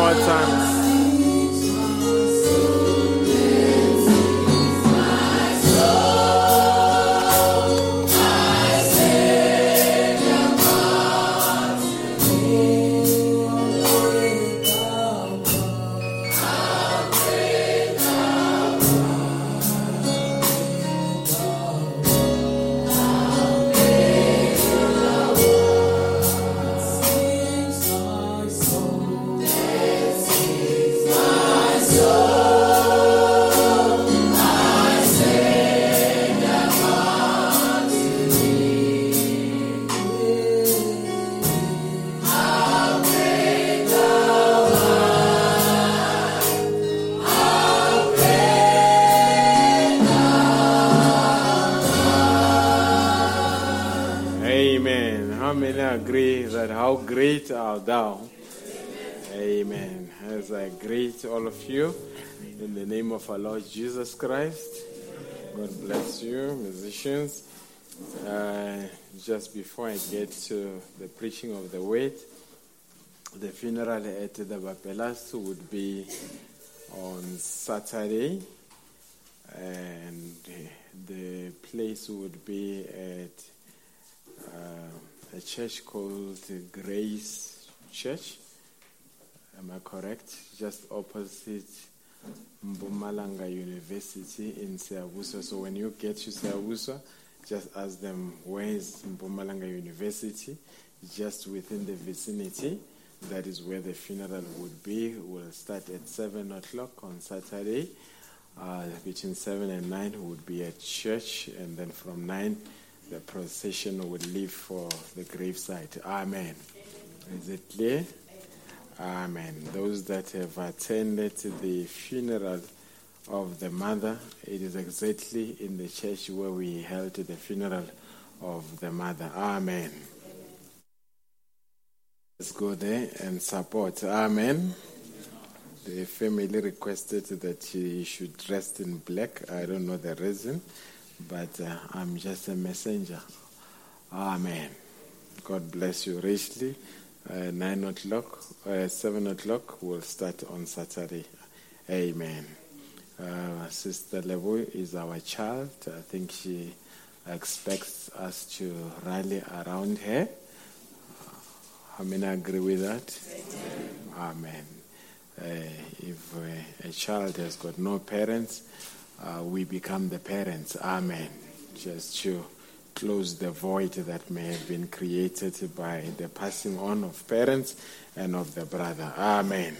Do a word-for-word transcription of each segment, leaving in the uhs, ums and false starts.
more times. Our Lord Jesus Christ. God bless you, musicians. Uh, just before I get to the preaching of the word, the funeral at the Bapelas would be on Saturday, and the place would be at uh, a church called Grace Church. Am I correct? Just opposite Mpumalanga University in Siyabusa. So when you get to Siyabusa, just ask them, where is Mpumalanga University? Just within the vicinity, that is where the funeral would be. We'll start at seven o'clock on Saturday. Uh, between seven and nine, we would be at church. And then from nine, the procession would leave for the gravesite. Amen. Is it clear? Amen. Those that have attended the funeral of the mother, it is exactly in the church where we held the funeral of the mother. Amen. Let's go there and support. Amen. The family requested that she should dress in black. I don't know the reason, but uh, I'm just a messenger. Amen. God bless you richly. Uh, nine o'clock, uh, seven o'clock will start on Saturday. Amen. Uh, Sister Levu is our child. I think she expects us to rally around her. How many agree with that? Amen. Amen. Uh, if uh, a child has got no parents, uh, we become the parents. Amen. Just you. Close the void that may have been created by the passing on of parents and of the brother. Amen.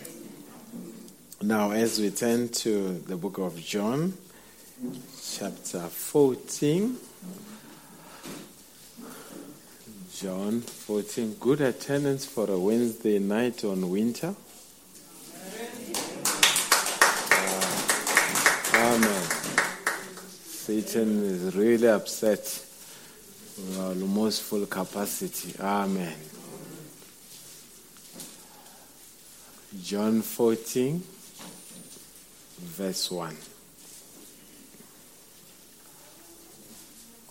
Now, as we turn to the book of John, chapter fourteen. John fourteen. Good attendance for a Wednesday night on winter. Uh, amen. Satan is really upset. We are almost full capacity. Amen. John fourteen, verse one.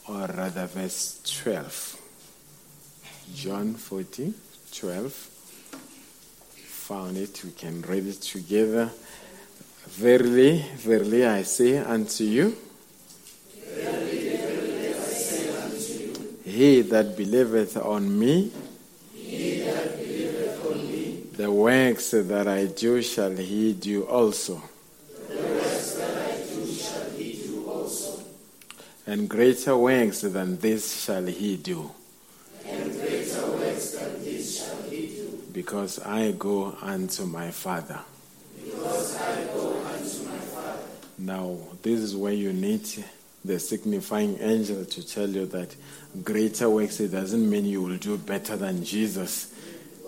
Or rather, verse twelve. John fourteen, twelve. Found it. We can read it together. Verily, verily, I say unto you. He that believeth on me, he that believeth on me, the works that I do shall he do also. The works that I do shall he do also. And greater works than this shall he do. And greater works than this shall he do. Because I go unto my Father. Because I go unto my Father. Now, this is where you need the signifying angel to tell you that greater works, it doesn't mean you will do better than Jesus.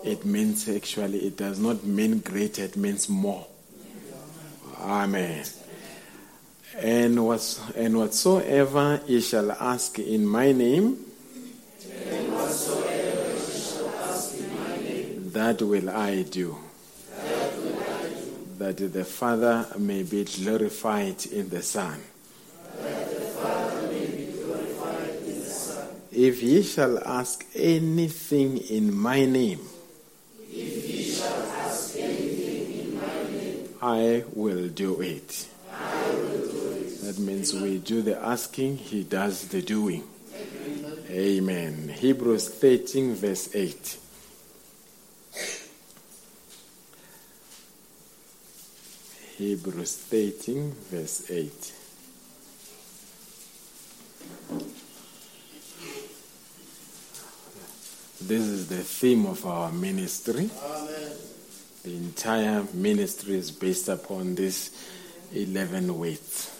It means actually, it does not mean greater, it means more. Amen. And, what's, and whatsoever ye shall ask in my name, and whatsoever ye shall ask in my name, that will I do. That will I do. That the Father may be glorified in the Son. If ye shall ask anything in my name, if ye shall ask anything in I will do it. I will do it. That means we do the asking, he does the doing. Amen. Amen. Hebrews thirteen verse eight. Hebrews thirteen verse eight. This is the theme of our ministry. Amen. The entire ministry is based upon this eleven weights.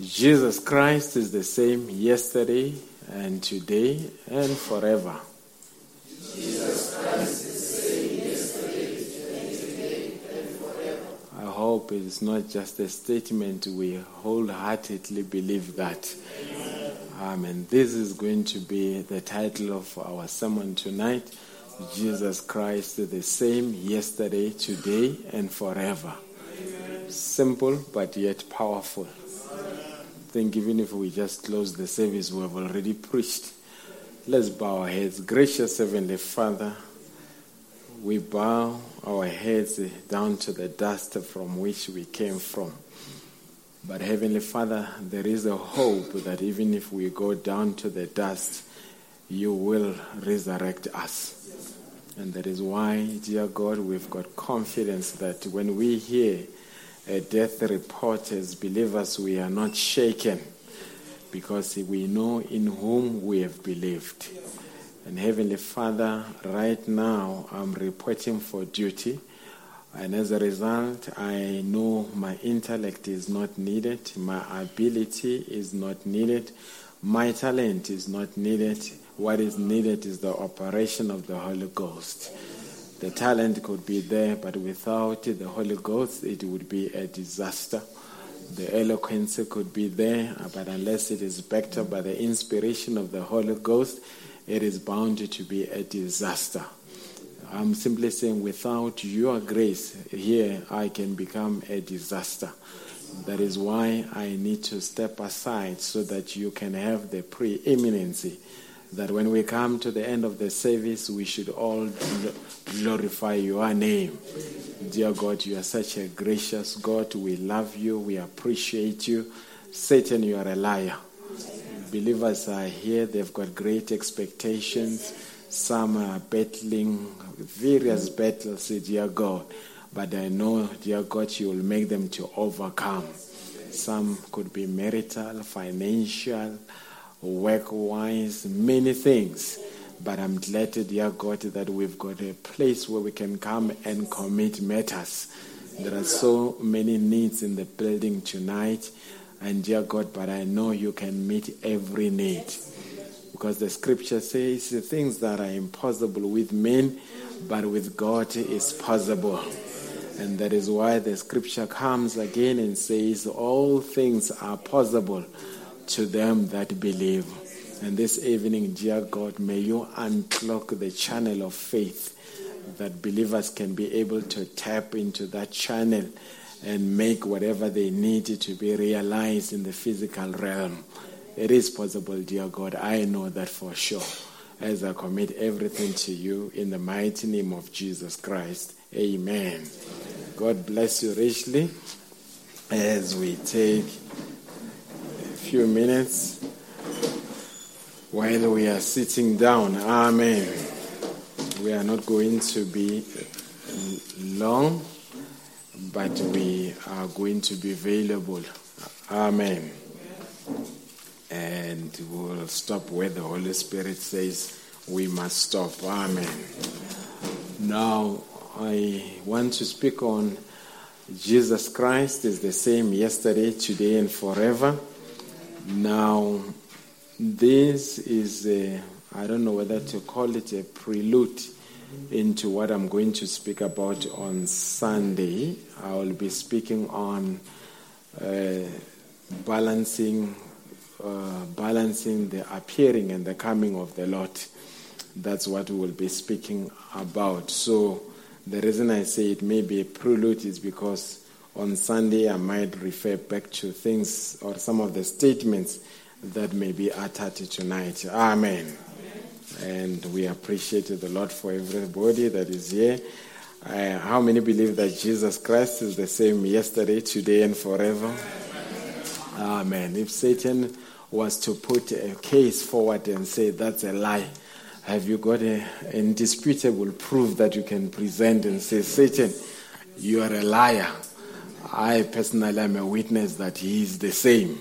Jesus Christ is the same yesterday and today and forever. Jesus Christ is the same yesterday and today and forever. I hope it is not just a statement. We wholeheartedly believe that. Amen. This is going to be the title of our sermon tonight. Jesus Christ, the same yesterday, today, and forever. Amen. Simple, but yet powerful. Amen. I think even if we just close the service, we have already preached. Let's bow our heads. Gracious Heavenly Father, we bow our heads down to the dust from which we came from. But Heavenly Father, there is a hope that even if we go down to the dust, you will resurrect us. And that is why, dear God, we've got confidence that when we hear a death report as believers, we are not shaken, because we know in whom we have believed. And Heavenly Father, right now I'm reporting for duty. And as a result, I know my intellect is not needed, my ability is not needed, my talent is not needed. What is needed is the operation of the Holy Ghost. The talent could be there, but without the Holy Ghost, it would be a disaster. The eloquence could be there, but unless it is backed up by the inspiration of the Holy Ghost, it is bound to be a disaster. I'm simply saying, without your grace here, I can become a disaster. That is why I need to step aside so that you can have the preeminency, that when we come to the end of the service, we should all gl- glorify your name. Dear God, you are such a gracious God. We love you. We appreciate you. Satan, you are a liar. Believers are here. They've got great expectations. Some are battling various battles, dear God. But I know, dear God, you will make them to overcome. Some could be marital, financial, work-wise, many things. But I'm glad, dear God, that we've got a place where we can come and commit matters. There are so many needs in the building tonight. And, dear God, but I know you can meet every need. Because the scripture says things that are impossible with men, but with God is possible. And that is why the scripture comes again and says all things are possible to them that believe. And this evening, dear God, may you unlock the channel of faith, that believers can be able to tap into that channel and make whatever they need to be realized in the physical realm. It is possible, dear God. I know that for sure. As I commit everything to you in the mighty name of Jesus Christ. Amen. Amen. God bless you richly as we take a few minutes while we are sitting down. Amen. We are not going to be long, but we are going to be available. Amen. And we'll stop where the Holy Spirit says we must stop. Amen. Now, I want to speak on Jesus Christ is the same yesterday, today, and forever. Now, this is a, I don't know whether to call it a prelude into what I'm going to speak about on Sunday. I will be speaking on uh, balancing Uh, balancing the appearing and the coming of the Lord. That's what we will be speaking about. So the reason I say it may be a prelude is because on Sunday I might refer back to things or some of the statements that may be uttered tonight. Amen. Amen. And we appreciate the Lord for everybody that is here. Uh, how many believe that Jesus Christ is the same yesterday, today, and forever? Amen. If Satan was to put a case forward and say that's a lie, have you got an indisputable proof that you can present and say, Satan, you are a liar? I personally am a witness that he is the same.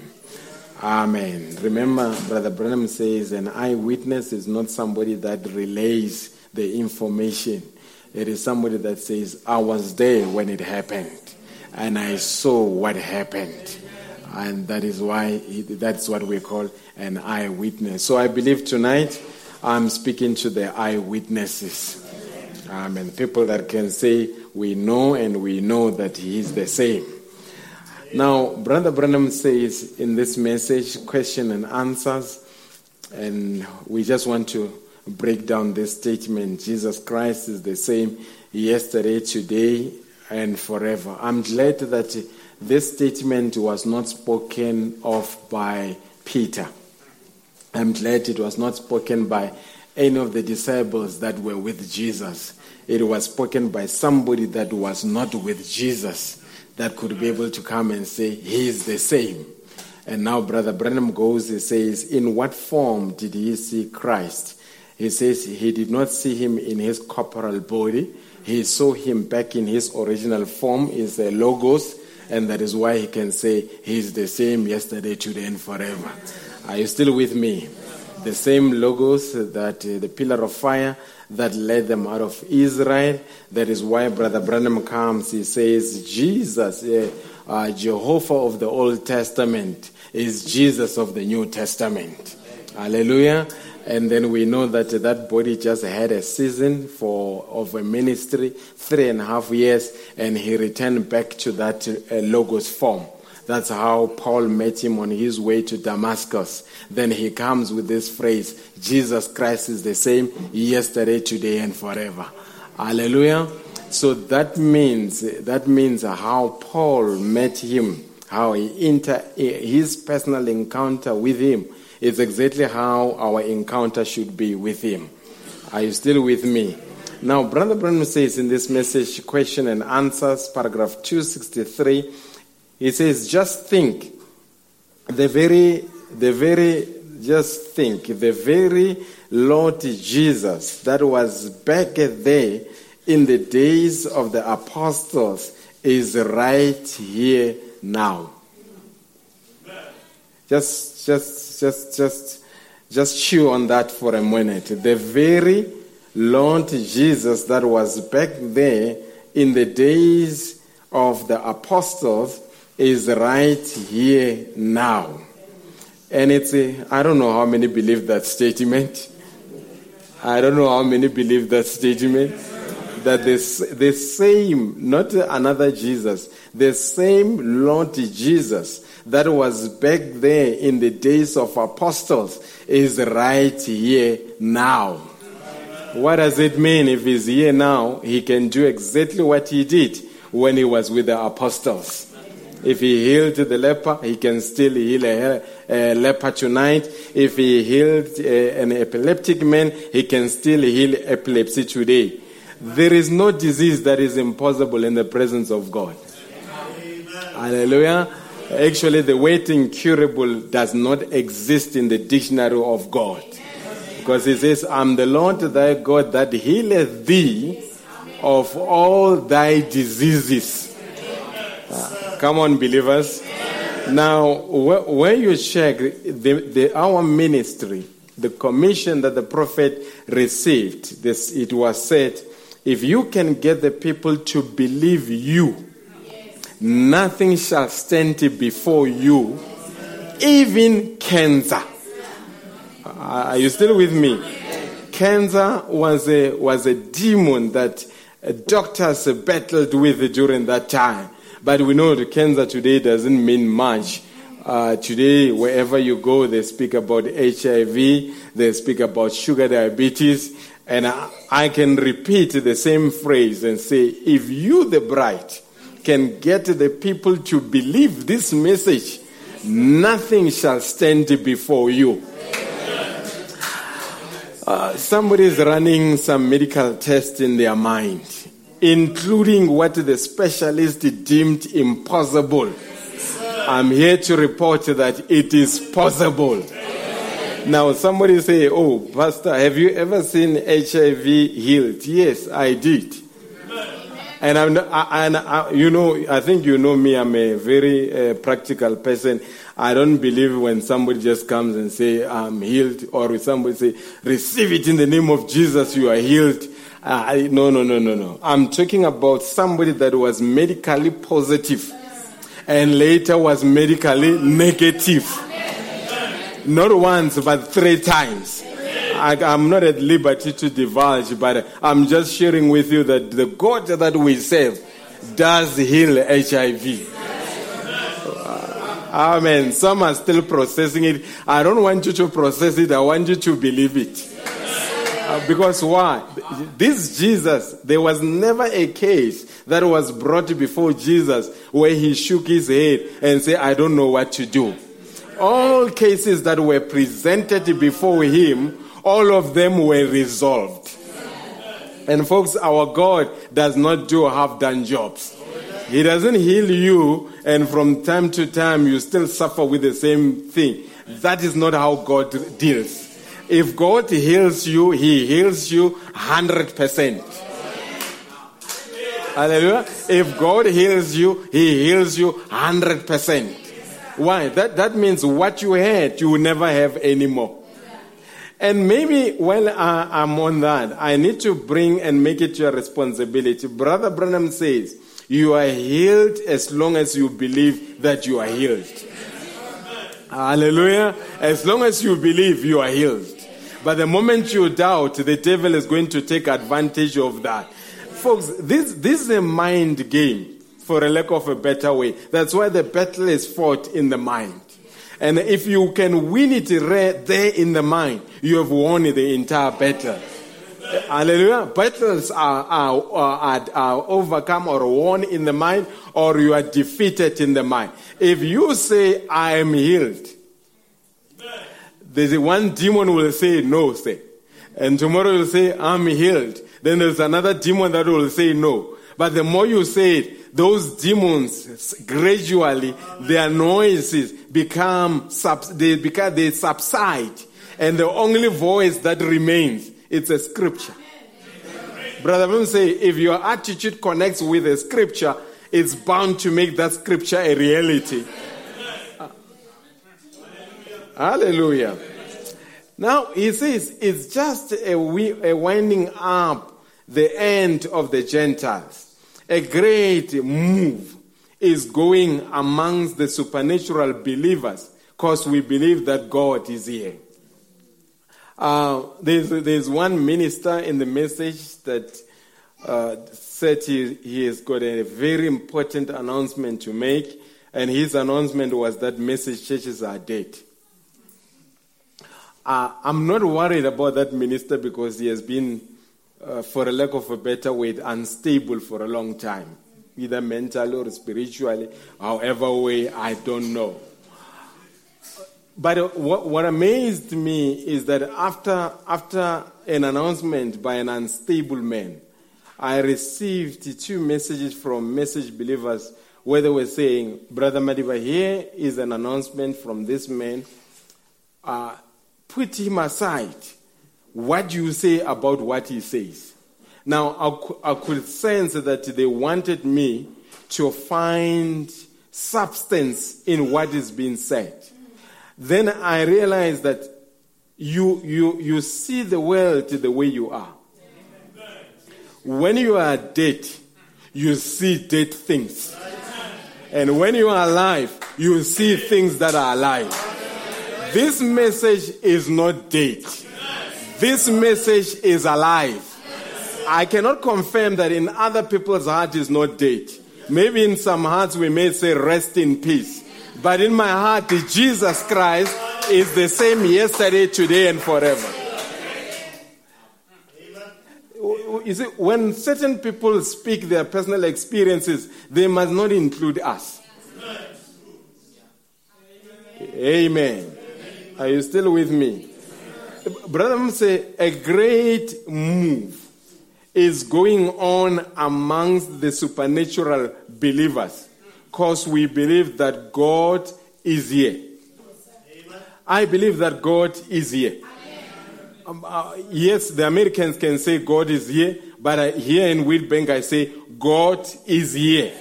Amen. Remember, Brother Branham says an eyewitness is not somebody that relays the information. It is somebody that says, I was there when it happened, and I saw what happened. And that is why, that's what we call an eyewitness. So I believe tonight I'm speaking to the eyewitnesses. Amen. People that can say, we know and we know that he is the same. Now, Brother Branham says in this message, question and answers, and we just want to break down this statement. Jesus Christ is the same yesterday, today, and forever. I'm glad that this statement was not spoken of by Peter. I'm glad it was not spoken by any of the disciples that were with Jesus. It was spoken by somebody that was not with Jesus, that could be able to come and say, he is the same. And now Brother Branham goes, he says, in what form did he see Christ? He says he did not see him in his corporal body. He saw him back in his original form, is the Logos, and that is why he can say he is the same yesterday, today, and forever. Are you still with me? The same Logos, that uh, the pillar of fire that led them out of Israel. That is why Brother Branham comes. He says Jesus, uh, uh, Jehovah of the Old Testament, is Jesus of the New Testament. Hallelujah. And then we know that that body just had a season for of a ministry, three and a half years, and he returned back to that uh, Logos form. That's how Paul met him on his way to Damascus. Then he comes with this phrase, Jesus Christ is the same yesterday, today, and forever. Hallelujah. So that means, that means how Paul met him, how he inter, his personal encounter with him, is exactly how our encounter should be with him. Are you still with me? Now, Brother Branham says in this message, question and answers, paragraph two sixty-three, he says, just think, the very, the very, just think, the very Lord Jesus that was back there in the days of the apostles is right here now. Just, just, Just just, just chew on that for a minute. The very Lord Jesus that was back there in the days of the apostles is right here now. And it's, a, I don't know how many believe that statement. I don't know how many believe that statement. That this, the same, not another Jesus, the same Lord Jesus that was back there in the days of apostles is right here now. What does it mean? If he's here now, he can do exactly what he did when he was with the apostles. If he healed the leper, he can still heal a, a leper tonight. If he healed a, an epileptic man, he can still heal epilepsy today. There is no disease that is impossible in the presence of God. Amen. Hallelujah. Actually, the word incurable does not exist in the dictionary of God. Because he says, I'm the Lord thy God that healeth thee of all thy diseases. Uh, come on, believers. Now, wh- when you check the, the, our ministry, the commission that the prophet received, this, it was said, if you can get the people to believe you, nothing shall stand before you, even cancer. Are you still with me? Cancer was a was a demon that doctors battled with during that time. But we know the cancer today doesn't mean much. Uh, today, wherever you go, they speak about H I V, they speak about sugar diabetes. And I can repeat the same phrase and say, if you, the bride, can get the people to believe this message, nothing shall stand before you. Uh, somebody is running some medical test in their mind. including what the specialist deemed impossible. Yes, I'm here to report that it is possible. Yes. Now, somebody say, oh, Pastor, have you ever seen H I V healed? Yes, I did. And, I'm, I, and I, you know, I think you know me, I'm a very uh, practical person. I don't believe when somebody just comes and say, I'm healed, or somebody say, receive it in the name of Jesus, you are healed. Uh, I, no, no, no, no, no. I'm talking about somebody that was medically positive and later was medically negative. Not once, but three times. I, I'm not at liberty to divulge, but I'm just sharing with you that the God that we serve does heal H I V. Uh, amen. Some are still processing it. I don't want you to process it. I want you to believe it. Uh, because why? This Jesus, there was never a case that was brought before Jesus where he shook his head and said, I don't know what to do. All cases that were presented before him, all of them were resolved. And folks, our God does not do half-done jobs. He doesn't heal you, and from time to time you still suffer with the same thing. That is not how God deals. If God heals you, he heals you one hundred percent. Hallelujah. If God heals you, he heals you one hundred percent. Why? That, that means what you had, you will never have anymore. And maybe while I, I'm on that, I need to bring and make it your responsibility. Brother Branham says, you are healed as long as you believe that you are healed. Hallelujah. As long as you believe, you are healed. But the moment you doubt, the devil is going to take advantage of that. Folks, this, this is a mind game, for a lack of a better way. That's why the battle is fought in the mind. And if you can win it there in the mind, you have won the entire battle. Hallelujah. Battles are, are, are, are overcome or won in the mind, or you are defeated in the mind. If you say, I am healed, there's one demon will say, no, say. And tomorrow you'll say, I'm healed. Then there's another demon that will say, no. But the more you say it, those demons gradually, their noises become, they become, they subside. And the only voice that remains, it's a scripture. Brother Brown say, if your attitude connects with a scripture, it's bound to make that scripture a reality. Hallelujah. Now, he says, it's just a, a winding up the end of the Gentiles. A great move is going amongst the supernatural believers because we believe that God is here. Uh, there's, there's one minister in the message that uh, said he, he has got a very important announcement to make, and his announcement was that message churches are dead. Uh, I'm not worried about that minister because he has been Uh, for a lack of a better word, unstable for a long time, either mentally or spiritually, however way, I don't know. But uh, what, what amazed me is that after after an announcement by an unstable man, I received two messages from message believers where they were saying, Brother Madiba, here is an announcement from this man. Uh, put him aside. What do you say about what he says? Now, I, I could sense that they wanted me to find substance in what is being said. Then I realized that you, you, you see the world the way you are. When you are dead, you see dead things. And when you are alive, you see things that are alive. This message is not dead. This message is alive. I cannot confirm that in other people's heart is not dead. Maybe in some hearts we may say rest in peace. But in my heart, Jesus Christ is the same yesterday, today, and forever. You see, when certain people speak their personal experiences, they must not include us. Amen. Are you still with me? Brother, say a great move is going on amongst the supernatural believers, because we believe that God is here. I believe that God is here. Um, uh, yes, the Americans can say God is here, but uh, here in Wheelbank I say God is here.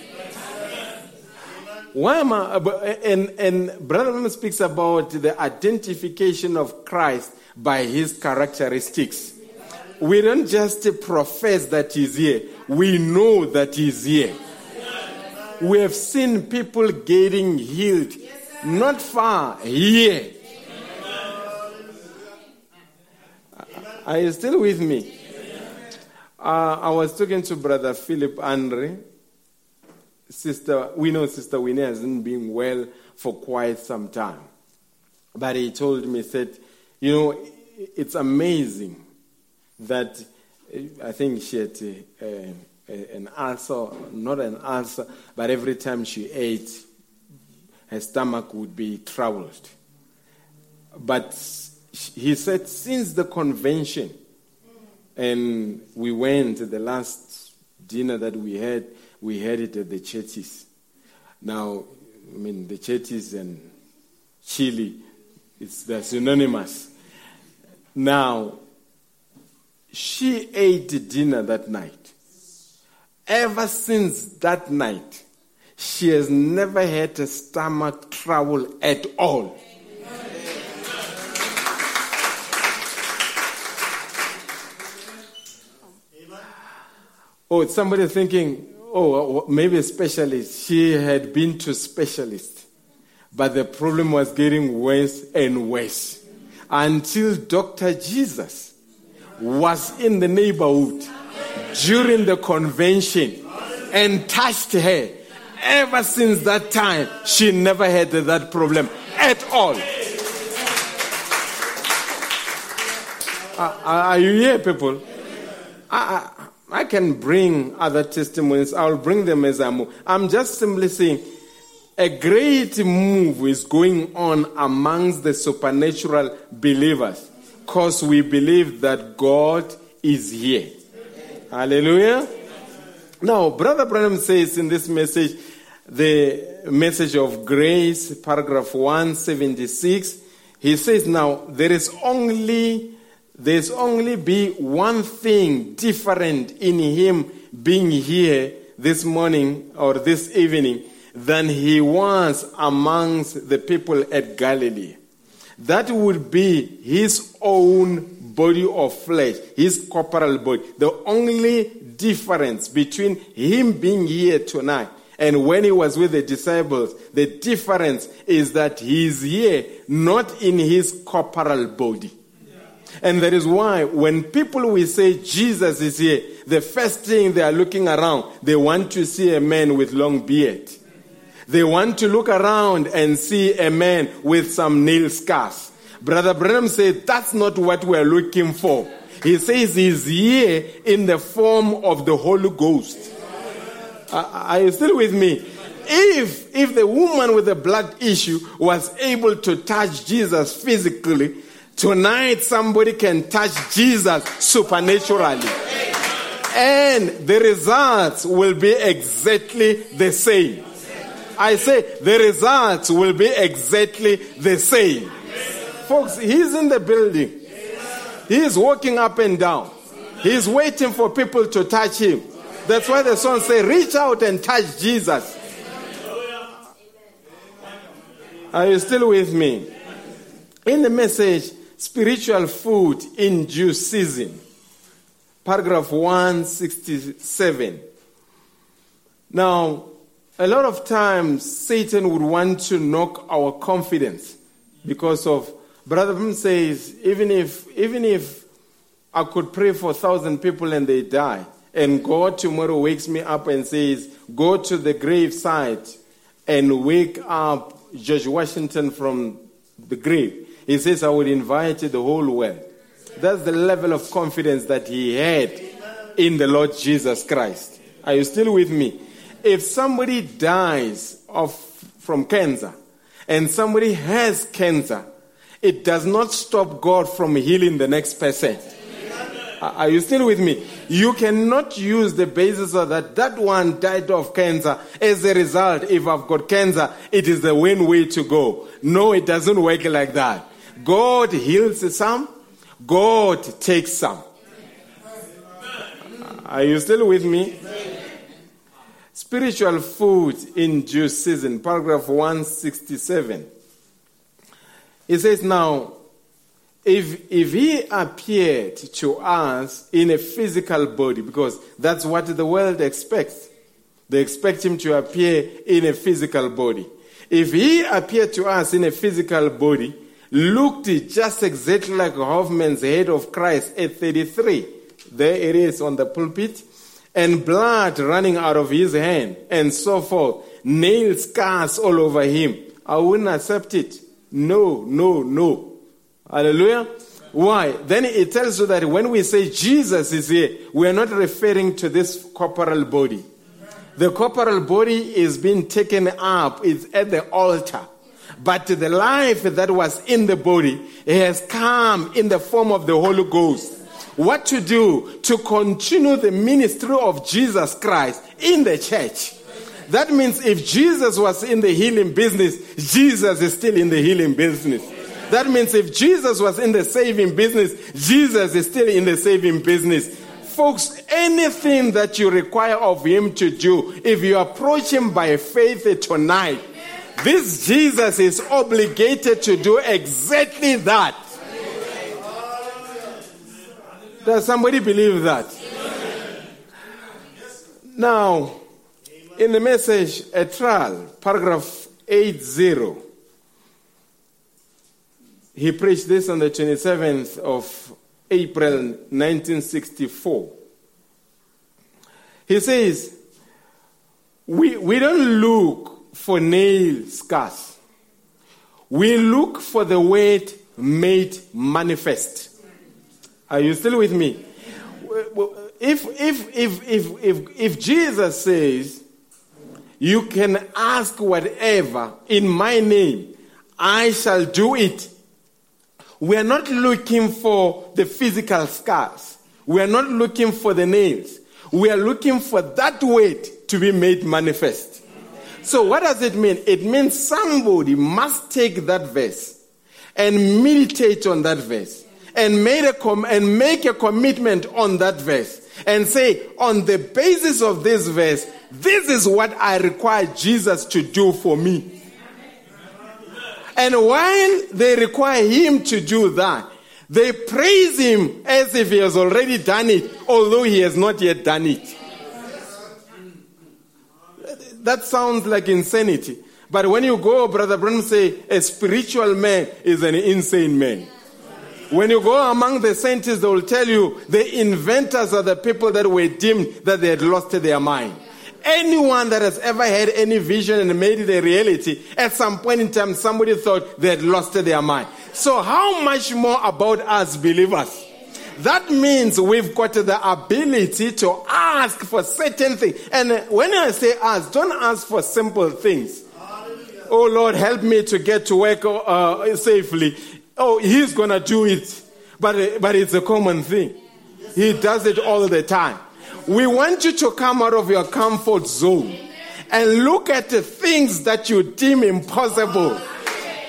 Why am I, and, and Brother Brown speaks about the identification of Christ by his characteristics. We don't just profess that he's here. We know that he's here. We have seen people getting healed not far here. Are you still with me? Uh, I was talking to Brother Philip Andre. Sister, we know Sister Winnie hasn't been well for quite some time. But he told me, said, you know, it's amazing that I think she had a, a, an ulcer, not an ulcer, but every time she ate, her stomach would be troubled. But he said, since the convention, and we went to the last dinner that we had, we had it at the Chetty's. Now, I mean, the Chetty's and Chile, it's, they're synonymous. Now, she ate dinner that night. Ever since that night, she has never had a stomach trouble at all. Amen. Oh, somebody thinking, oh, maybe a specialist. She had been to specialists, but the problem was getting worse and worse until Doctor Jesus was in the neighborhood during the convention and touched her. Ever since that time, she never had that problem at all. Are, are you here, people? I, I, I can bring other testimonies. I'll bring them as I move. I'm just simply saying a great move is going on amongst the supernatural believers because we believe that God is here. Amen. Hallelujah. Amen. Now, Brother Branham says in this message, the message of grace, paragraph one seventy-six, he says, now, there is only... There's only be one thing different in him being here this morning or this evening than he was amongst the people at Galilee. That would be his own body of flesh, his corporal body. The only difference between him being here tonight and when he was with the disciples, the difference is that he is here not in his corporal body. And that is why when people will say Jesus is here, the first thing they are looking around, they want to see a man with long beard. They want to look around and see a man with some nail scars. Brother Branham said, that's not what we are looking for. He says he's here in the form of the Holy Ghost. Are you still with me? If, if the woman with the blood issue was able to touch Jesus physically, tonight, somebody can touch Jesus supernaturally. And the results will be exactly the same. I say, the results will be exactly the same. Folks, he's in the building. He's walking up and down. He's waiting for people to touch him. That's why the song says, reach out and touch Jesus. Are you still with me? In the message, spiritual food in due season. Paragraph one sixty-seven. Now, a lot of times Satan would want to knock our confidence because of, Brother Pim says, even if even if I could pray for a thousand people and they die, and God tomorrow wakes me up and says, go to the graveside and wake up George Washington from the grave. He says, I would invite the whole world. That's the level of confidence that he had in the Lord Jesus Christ. Are you still with me? If somebody dies of from cancer, and somebody has cancer, it does not stop God from healing the next person. Are you still with me? You cannot use the basis of that that one died of cancer. As a result, if I've got cancer, it is the win way to go. No, it doesn't work like that. God heals some. God takes some. Are you still with me? Spiritual food in due season, paragraph one sixty-seven. It says, now, if if he appeared to us in a physical body, because that's what the world expects. They expect him to appear in a physical body. If he appeared to us in a physical body, looked just exactly like Hoffman's head of Christ at thirty-three. There it is on the pulpit. And blood running out of his hand, and so forth. Nail scars all over him. I wouldn't accept it. No, no, no. Hallelujah. Why? Then it tells you that when we say Jesus is here, we are not referring to this corporal body. The corporal body is being taken up. It's at the altar. But the life that was in the body has come in the form of the Holy Ghost. What to do? To continue the ministry of Jesus Christ in the church. That means if Jesus was in the healing business, Jesus is still in the healing business. That means if Jesus was in the saving business, Jesus is still in the saving business. Folks, anything that you require of him to do, if you approach him by faith tonight, this Jesus is obligated to do exactly that. Does somebody believe that? Now, in the message, a trial, paragraph eighty, he preached this on the twenty-seventh of April, nineteen sixty-four. He says, we, we don't look for nail scars. We look for the word made manifest. Are you still with me? If, if, if, if, if, if Jesus says, you can ask whatever in my name, I shall do it. We are not looking for the physical scars. We are not looking for the nails. We are looking for that word to be made manifest. So what does it mean? It means somebody must take that verse and meditate on that verse and make a com- and make a commitment on that verse and say, on the basis of this verse, this is what I require Jesus to do for me. And while they require him to do that, they praise him as if he has already done it, although he has not yet done it. That sounds like insanity. But when you go, Brother Brown say, a spiritual man is an insane man. When you go among the saints, they will tell you the inventors are the people that were deemed that they had lost their mind. Anyone that has ever had any vision and made it a reality, at some point in time, somebody thought they had lost their mind. So how much more about us believers? That means we've got the ability to ask for certain things. And when I say ask, don't ask for simple things. Oh Lord, help me to get to work uh, safely. Oh, he's going to do it. But, but it's a common thing. He does it all the time. We want you to come out of your comfort zone and look at the things that you deem impossible.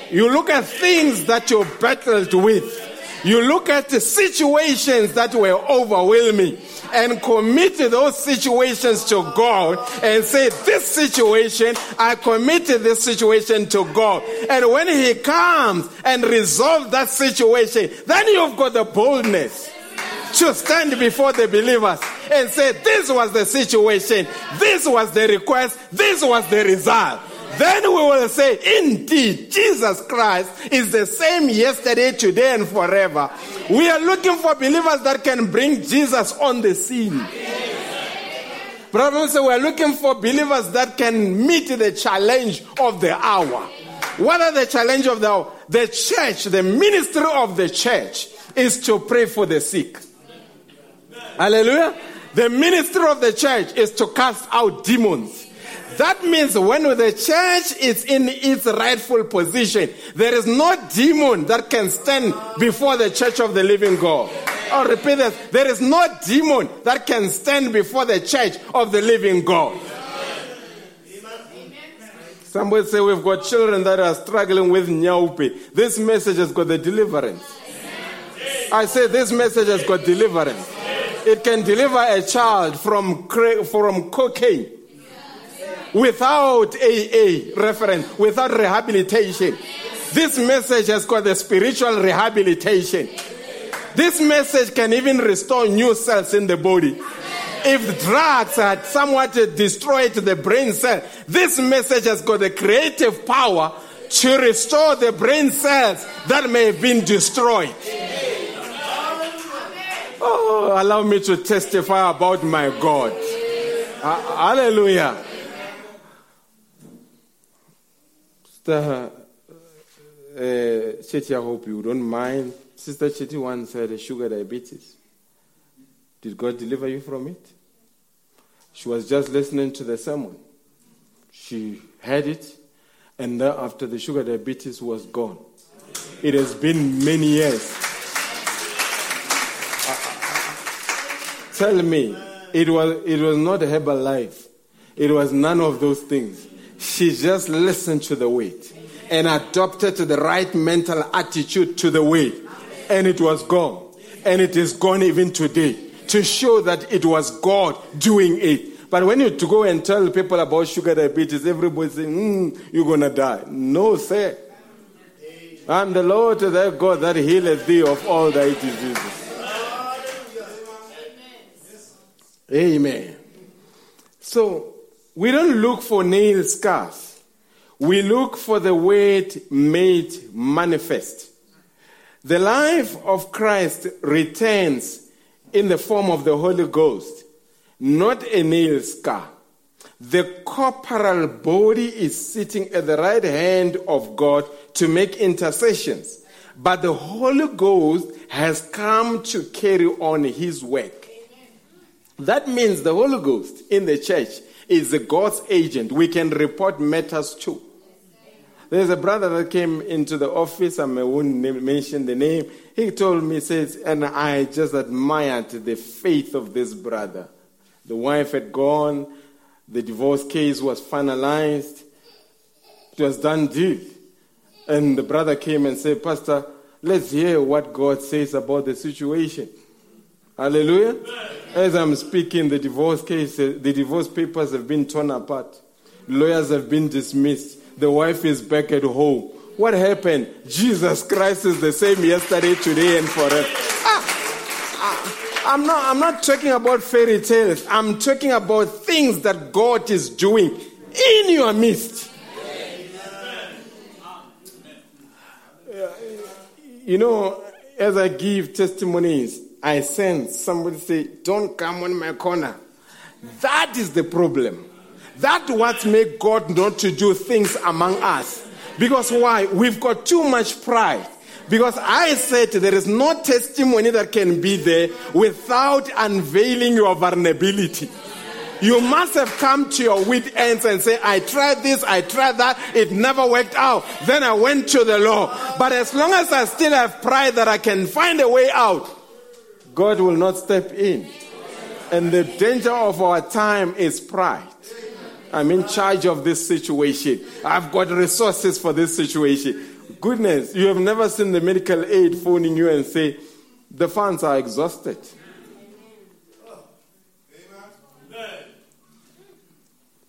You look at things that you battled with. You look at the situations that were overwhelming and commit those situations to God and say, this situation, I committed this situation to God. And when he comes and resolves that situation, then you've got the boldness to stand before the believers and say, this was the situation, this was the request, this was the result. Then we will say, indeed, Jesus Christ is the same yesterday, today, and forever. We are looking for believers that can bring Jesus on the scene. Brothers, we are looking for believers that can meet the challenge of the hour. What are the challenge of the hour? The church, the ministry of the church is to pray for the sick. Hallelujah. The ministry of the church is to cast out demons. That means when the church is in its rightful position, there is no demon that can stand before the church of the living God. I'll repeat this. There is no demon that can stand before the church of the living God. Somebody say, we've got children that are struggling with nyaupe. This message has got the deliverance. I say this message has got deliverance. It can deliver a child from cra- from cocaine without A A reference, without rehabilitation. This message has got the spiritual rehabilitation. This message can even restore new cells in the body. If drugs had somewhat destroyed the brain cell, this message has got the creative power to restore the brain cells that may have been destroyed. Oh, allow me to testify about my God. Ah, hallelujah. Sister uh, Chetty, I hope you don't mind. Sister Chetty once had a sugar diabetes. Did God deliver you from it? She was just listening to the sermon. She had it, and thereafter the sugar diabetes was gone. It has been many years. Tell me, it was it was not Herbalife. It was none of those things. She just listened to the word and adopted the right mental attitude to the word, and it was gone. And it is gone even today, to show that it was God doing it. But when you go and tell people about sugar diabetes, everybody saying, mm, you're going to die. No, sir. I'm the Lord, thy God, that healeth thee of all thy diseases. Amen. Amen. So, we don't look for nail scars. We look for the word made manifest. The life of Christ returns in the form of the Holy Ghost, not a nail scar. The corporal body is sitting at the right hand of God to make intercessions. But the Holy Ghost has come to carry on his work. That means the Holy Ghost in the church is the God's agent. We can report matters to. There's a brother that came into the office, I won't mention the name. He told me, says, and I just admired the faith of this brother. The wife had gone, the divorce case was finalized, it was done deal. And the brother came and said, Pastor, let's hear what God says about the situation. Hallelujah. As I'm speaking, the divorce case, the divorce papers have been torn apart. Lawyers have been dismissed. The wife is back at home. What happened? Jesus Christ is the same yesterday, today, and forever. Ah, ah, I'm not, I'm not talking about fairy tales. I'm talking about things that God is doing in your midst. Uh, you know, as I give testimonies, I sense somebody say, don't come on my corner. That is the problem. That's what makes God not to do things among us. Because why? We've got too much pride. Because I said there is no testimony that can be there without unveiling your vulnerability. You must have come to your wit ends and say, I tried this, I tried that, it never worked out. Then I went to the Lord. But as long as I still have pride that I can find a way out, God will not step in. And the danger of our time is pride. I'm in charge of this situation. I've got resources for this situation. Goodness, you have never seen the medical aid phoning you and say, the funds are exhausted.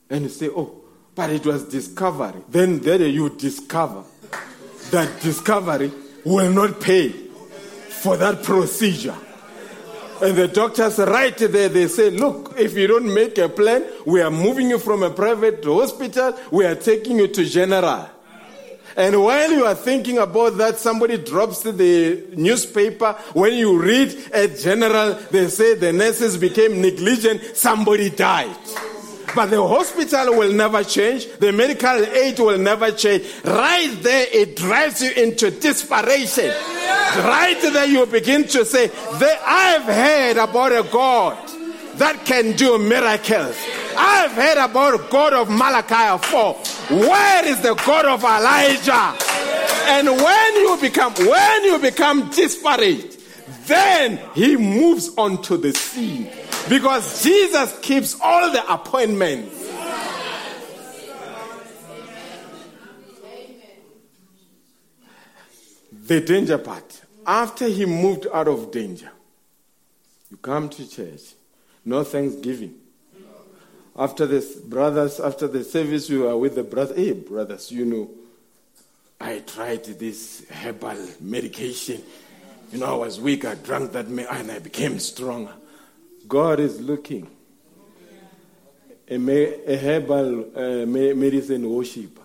And you say, oh, but it was discovery. Then there you discover that discovery will not pay for that procedure. And the doctors right there, they say, look, if you don't make a plan, we are moving you from a private hospital, we are taking you to general. And while you are thinking about that, somebody drops the newspaper. When you read at general, they say the nurses became negligent, somebody died. But the hospital will never change. The medical aid will never change. Right there, it drives you into desperation. Right there, you begin to say, I've heard about a God that can do miracles. I've heard about God of Malachi four. Where is the God of Elijah? And when you become, when you become desperate, Then he moves on to the scene. Because Jesus keeps all the appointments. The danger part. After he moved out of danger, you come to church. No thanksgiving. After this, brothers, after the service, you are with the brothers. Hey, brothers, you know, I tried this herbal medication. You know, I was weak. I drank that and I became stronger. God is looking. A, a herbal uh, medicine worshiper.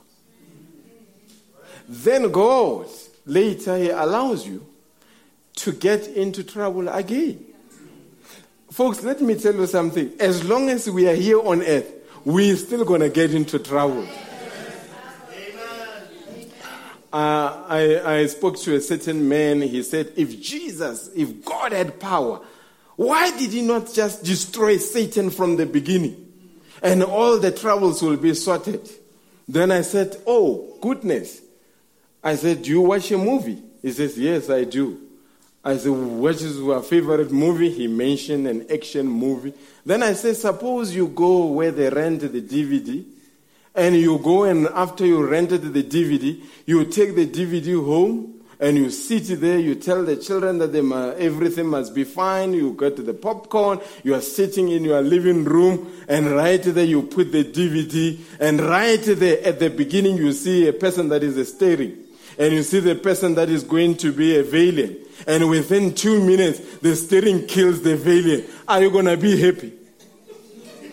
Then God, later, he allows you to get into trouble again. Folks, let me tell you something. As long as we are here on earth, we're still going to get into trouble. Uh, I, I spoke to a certain man. He said, if Jesus, if God had power, why did he not just destroy Satan from the beginning? And all the troubles will be sorted. Then I said, oh, goodness. I said, do you watch a movie? He says, yes, I do. I said, what is your favorite movie? He mentioned an action movie. Then I said, suppose you go where they rent the D V D, and you go and after you rented the D V D, you take the D V D home, and you sit there, you tell the children that they must, everything must be fine, you get the popcorn, you are sitting in your living room, and right there you put the D V D, and right there at the beginning you see a person that is staring. And you see the person that is going to be a valiant. And within two minutes, the steering kills the valiant. Are you going to be happy?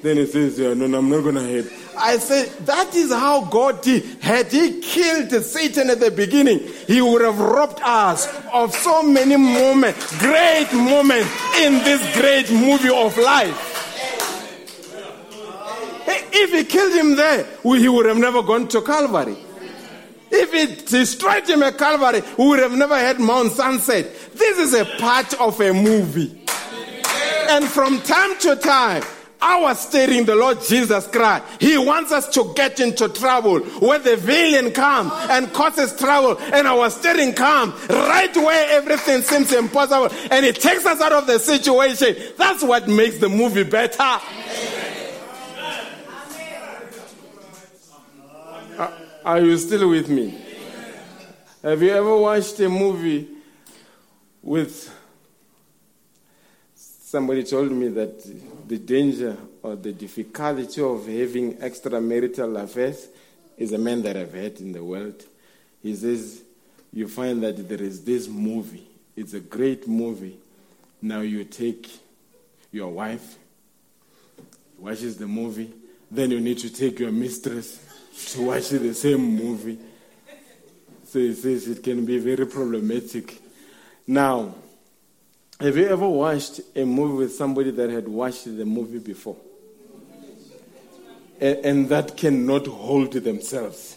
Then he says, yeah, no, no, I'm not going to happy. I said, that is how God did. Had he killed Satan at the beginning, he would have robbed us of so many moments, great moments in this great movie of life. If he killed him there, he would have never gone to Calvary. If it destroyed him at Calvary, we would have never had Mount Sunset. This is a part of a movie. And from time to time, our staring the Lord Jesus Christ, he wants us to get into trouble. Where the villain comes and causes trouble, and our staring comes right where everything seems impossible, and it takes us out of the situation. That's what makes the movie better. Are you still with me? Have you ever watched a movie with... Somebody told me that the danger or the difficulty of having extramarital affairs is a man that I've had in the world. He says, you find that there is this movie. It's a great movie. Now you take your wife, watches the movie, then you need to take your mistress to watch the same movie. So he says it can be very problematic. Now, have you ever watched a movie with somebody that had watched the movie before? And, and that cannot hold themselves.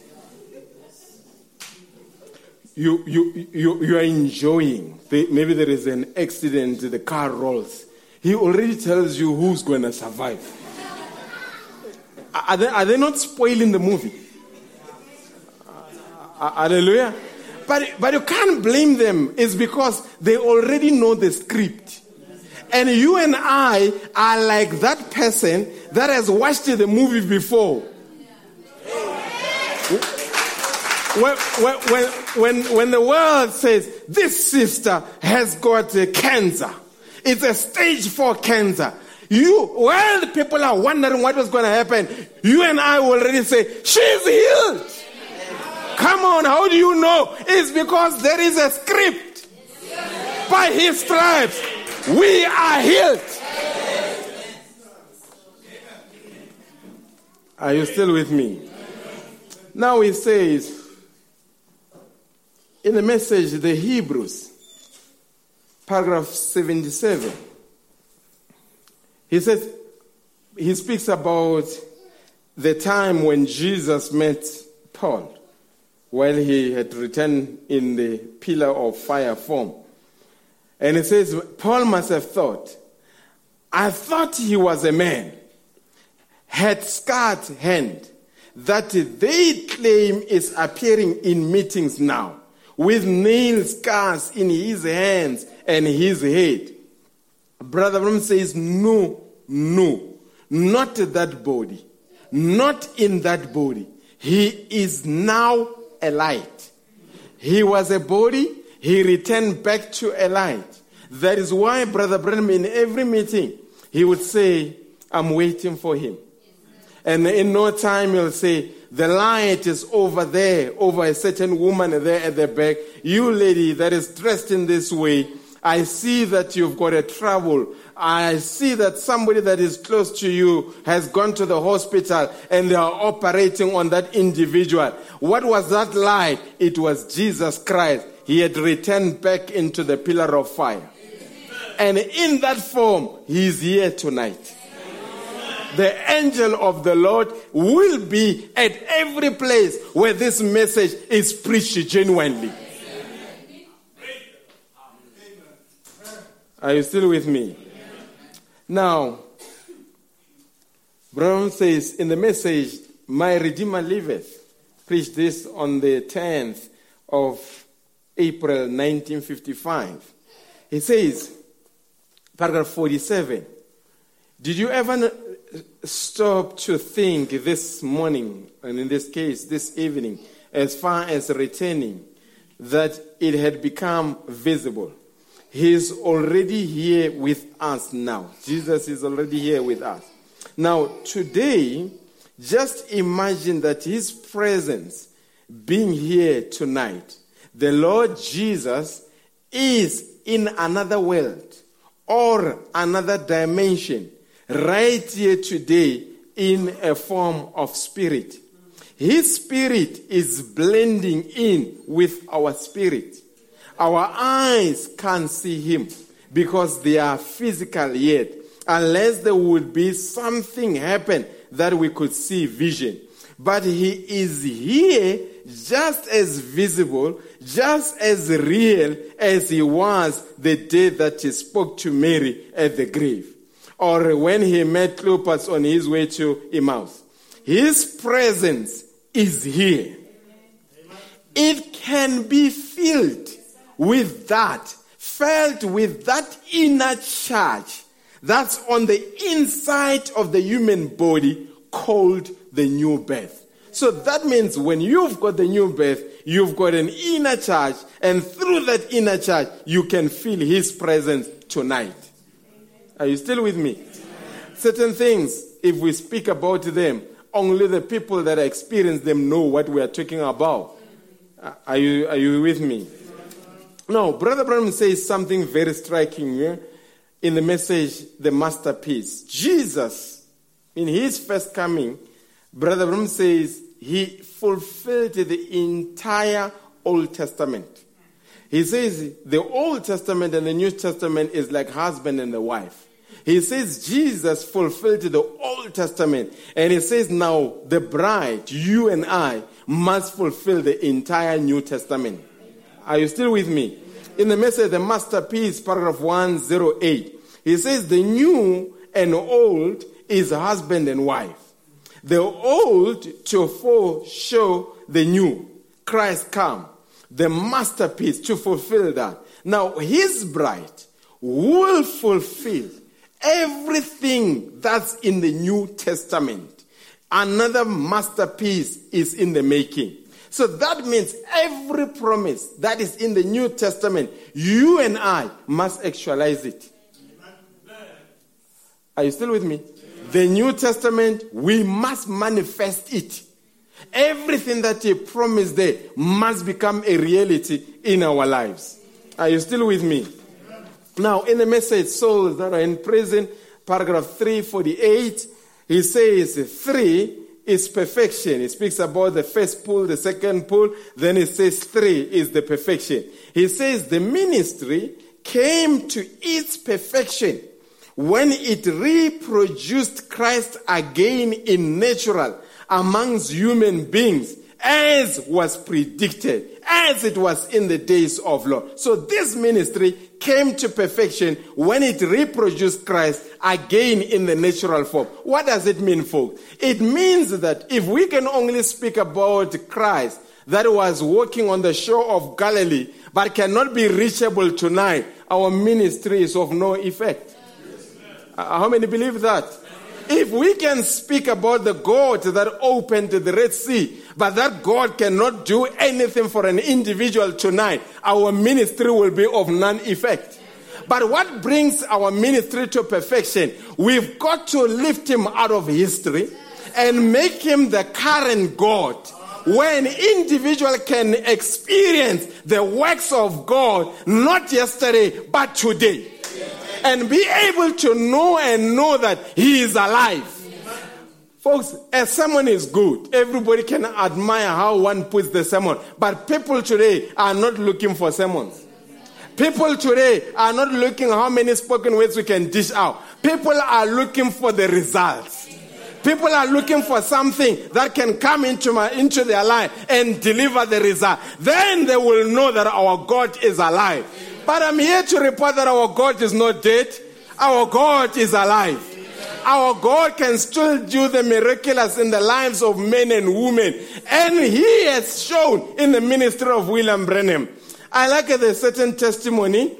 You, you, you, you are enjoying. The, maybe there is an accident, the car rolls. He already tells you who's going to survive. Are they, are they not spoiling the movie? Hallelujah. But, but you can't blame them. It's because they already know the script. And you and I are like that person that has watched the movie before. When, when, when, when the world says, this sister has got cancer. It's a stage four cancer. You, while the people are wondering what was going to happen, you and I already say, she's healed. Come on, how do you know? It's because there is a script. By his stripes, we are healed. Are you still with me? Now he says, in the message, the Hebrews, paragraph seventy-seven. He says, he speaks about the time when Jesus met Paul while he had returned in the pillar of fire form. And he says, Paul must have thought, I thought he was a man, had scarred hand, that they claim is appearing in meetings now, with nail scars in his hands and his head. Brother Branham says, no, no, not that body, not in that body. He is now a light. He was a body, he returned back to a light. That is why Brother Branham, in every meeting, he would say, I'm waiting for him. And in no time he'll say, the light is over there, over a certain woman there at the back. You lady that is dressed in this way, I see that you've got a trouble. I see that somebody that is close to you has gone to the hospital and they are operating on that individual. What was that light? It was Jesus Christ. He had returned back into the pillar of fire. And in that form, he is here tonight. The angel of the Lord will be at every place where this message is preached genuinely. Are you still with me? Now, Brown says in the message, My Redeemer Liveth, preached this on the tenth of April nineteen fifty-five. He says, paragraph forty-seven, did you ever stop to think this morning, and in this case, this evening, as far as returning, that it had become visible? He is already here with us now. Jesus is already here with us. Now, today, just imagine that his presence being here tonight. The Lord Jesus is in another world or another dimension right here today in a form of spirit. His spirit is blending in with our spirit. Our eyes can't see him because they are physical yet, unless there would be something happen that we could see vision. But he is here just as visible, just as real as he was the day that he spoke to Mary at the grave, or when he met Cleopas on his way to Emmaus. His presence is here. It can be filled with that, felt with that inner charge that's on the inside of the human body called the new birth. So that means when you've got the new birth, you've got an inner charge, and through that inner charge, you can feel his presence tonight. Are you still with me? Certain things, if we speak about them, only the people that experience them know what we are talking about. Are you, are you with me? No, Brother Branham says something very striking here in the message, The Masterpiece. Jesus, in his first coming, Brother Branham says he fulfilled the entire Old Testament. He says the Old Testament and the New Testament is like husband and the wife. He says Jesus fulfilled the Old Testament. And he says now the bride, you and I, must fulfill the entire New Testament. Are you still with me? In the message, The Masterpiece, paragraph one oh eight, he says the new and old is husband and wife. The old to foreshow the new. Christ come, the masterpiece to fulfill that. Now his bride will fulfill everything that's in the New Testament. Another masterpiece is in the making. So that means every promise that is in the New Testament, you and I must actualize it. Are you still with me? The New Testament, we must manifest it. Everything that he promised there must become a reality in our lives. Are you still with me? Now, in the message, Souls That Are in Prison, paragraph three forty-eight, he says three is perfection. He speaks about the first pool, the second pool. Then he says three is the perfection. He says the ministry came to its perfection when it reproduced Christ again in natural amongst human beings, as was predicted, as it was in the days of Lord. So this ministry came to perfection when it reproduced Christ again in the natural form. What does it mean, folks? It means that if we can only speak about Christ that was walking on the shore of Galilee, but cannot be reachable tonight, our ministry is of no effect. Yes. Uh, how many believe that? Yes. If we can speak about the God that opened the Red Sea, but that God cannot do anything for an individual tonight, our ministry will be of none effect. But what brings our ministry to perfection? We've got to lift him out of history and make him the current God. When individual can experience the works of God, not yesterday, but today. And be able to know and know that he is alive. Folks, a sermon is good. Everybody can admire how one puts the sermon. But people today are not looking for sermons. People today are not looking how many spoken words we can dish out. People are looking for the results. People are looking for something that can come into my, into their life and deliver the result. Then they will know that our God is alive. But I'm here to report that our God is not dead. Our God is alive. Our God can still do the miraculous in the lives of men and women. And he has shown in the ministry of William Branham. I like the certain testimony.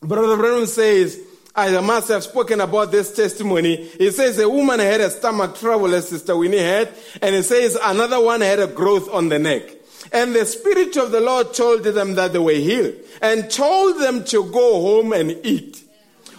Brother Brown says, I must have spoken about this testimony. He says a woman had a stomach trouble, as Sister Winnie had, and he says another one had a growth on the neck. And the Spirit of the Lord told them that they were healed and told them to go home and eat.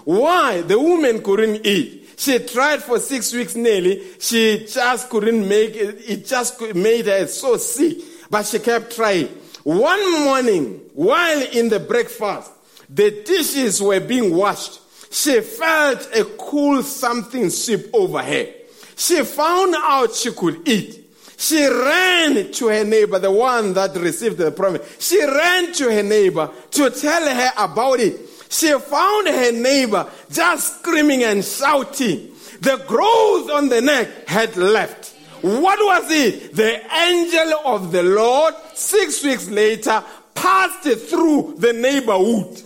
Why? The woman couldn't eat. She tried for six weeks nearly. She just couldn't make it. It just made her so sick. But she kept trying. One morning, while in the breakfast, the dishes were being washed. She felt a cool something sweep over her. She found out she could eat. She ran to her neighbor, the one that received the promise. She ran to her neighbor to tell her about it. She found her neighbor just screaming and shouting. The growth on the neck had left. What was it? The angel of the Lord, six weeks later, passed through the neighborhood,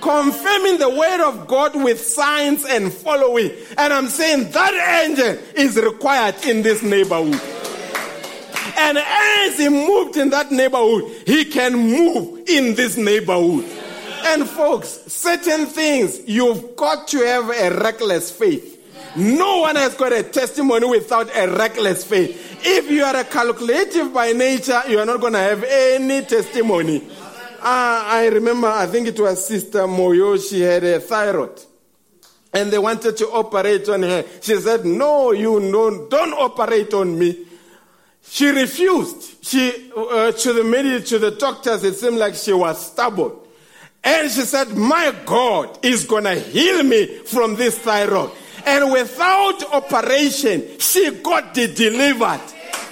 confirming the word of God with signs and following. And I'm saying that angel is required in this neighborhood. And as he moved in that neighborhood, he can move in this neighborhood. And folks, certain things, you've got to have a reckless faith. No one has got a testimony without a reckless faith. If you are a calculative by nature, you are not going to have any testimony. Uh, I remember, I think it was Sister Moyo, she had a thyroid. And they wanted to operate on her. She said, no, you don't, don't operate on me. She refused. She uh, to the med- to the doctors, it seemed like she was stubborn. And she said, my God is going to heal me from this thyroid. And without operation, she got de- delivered.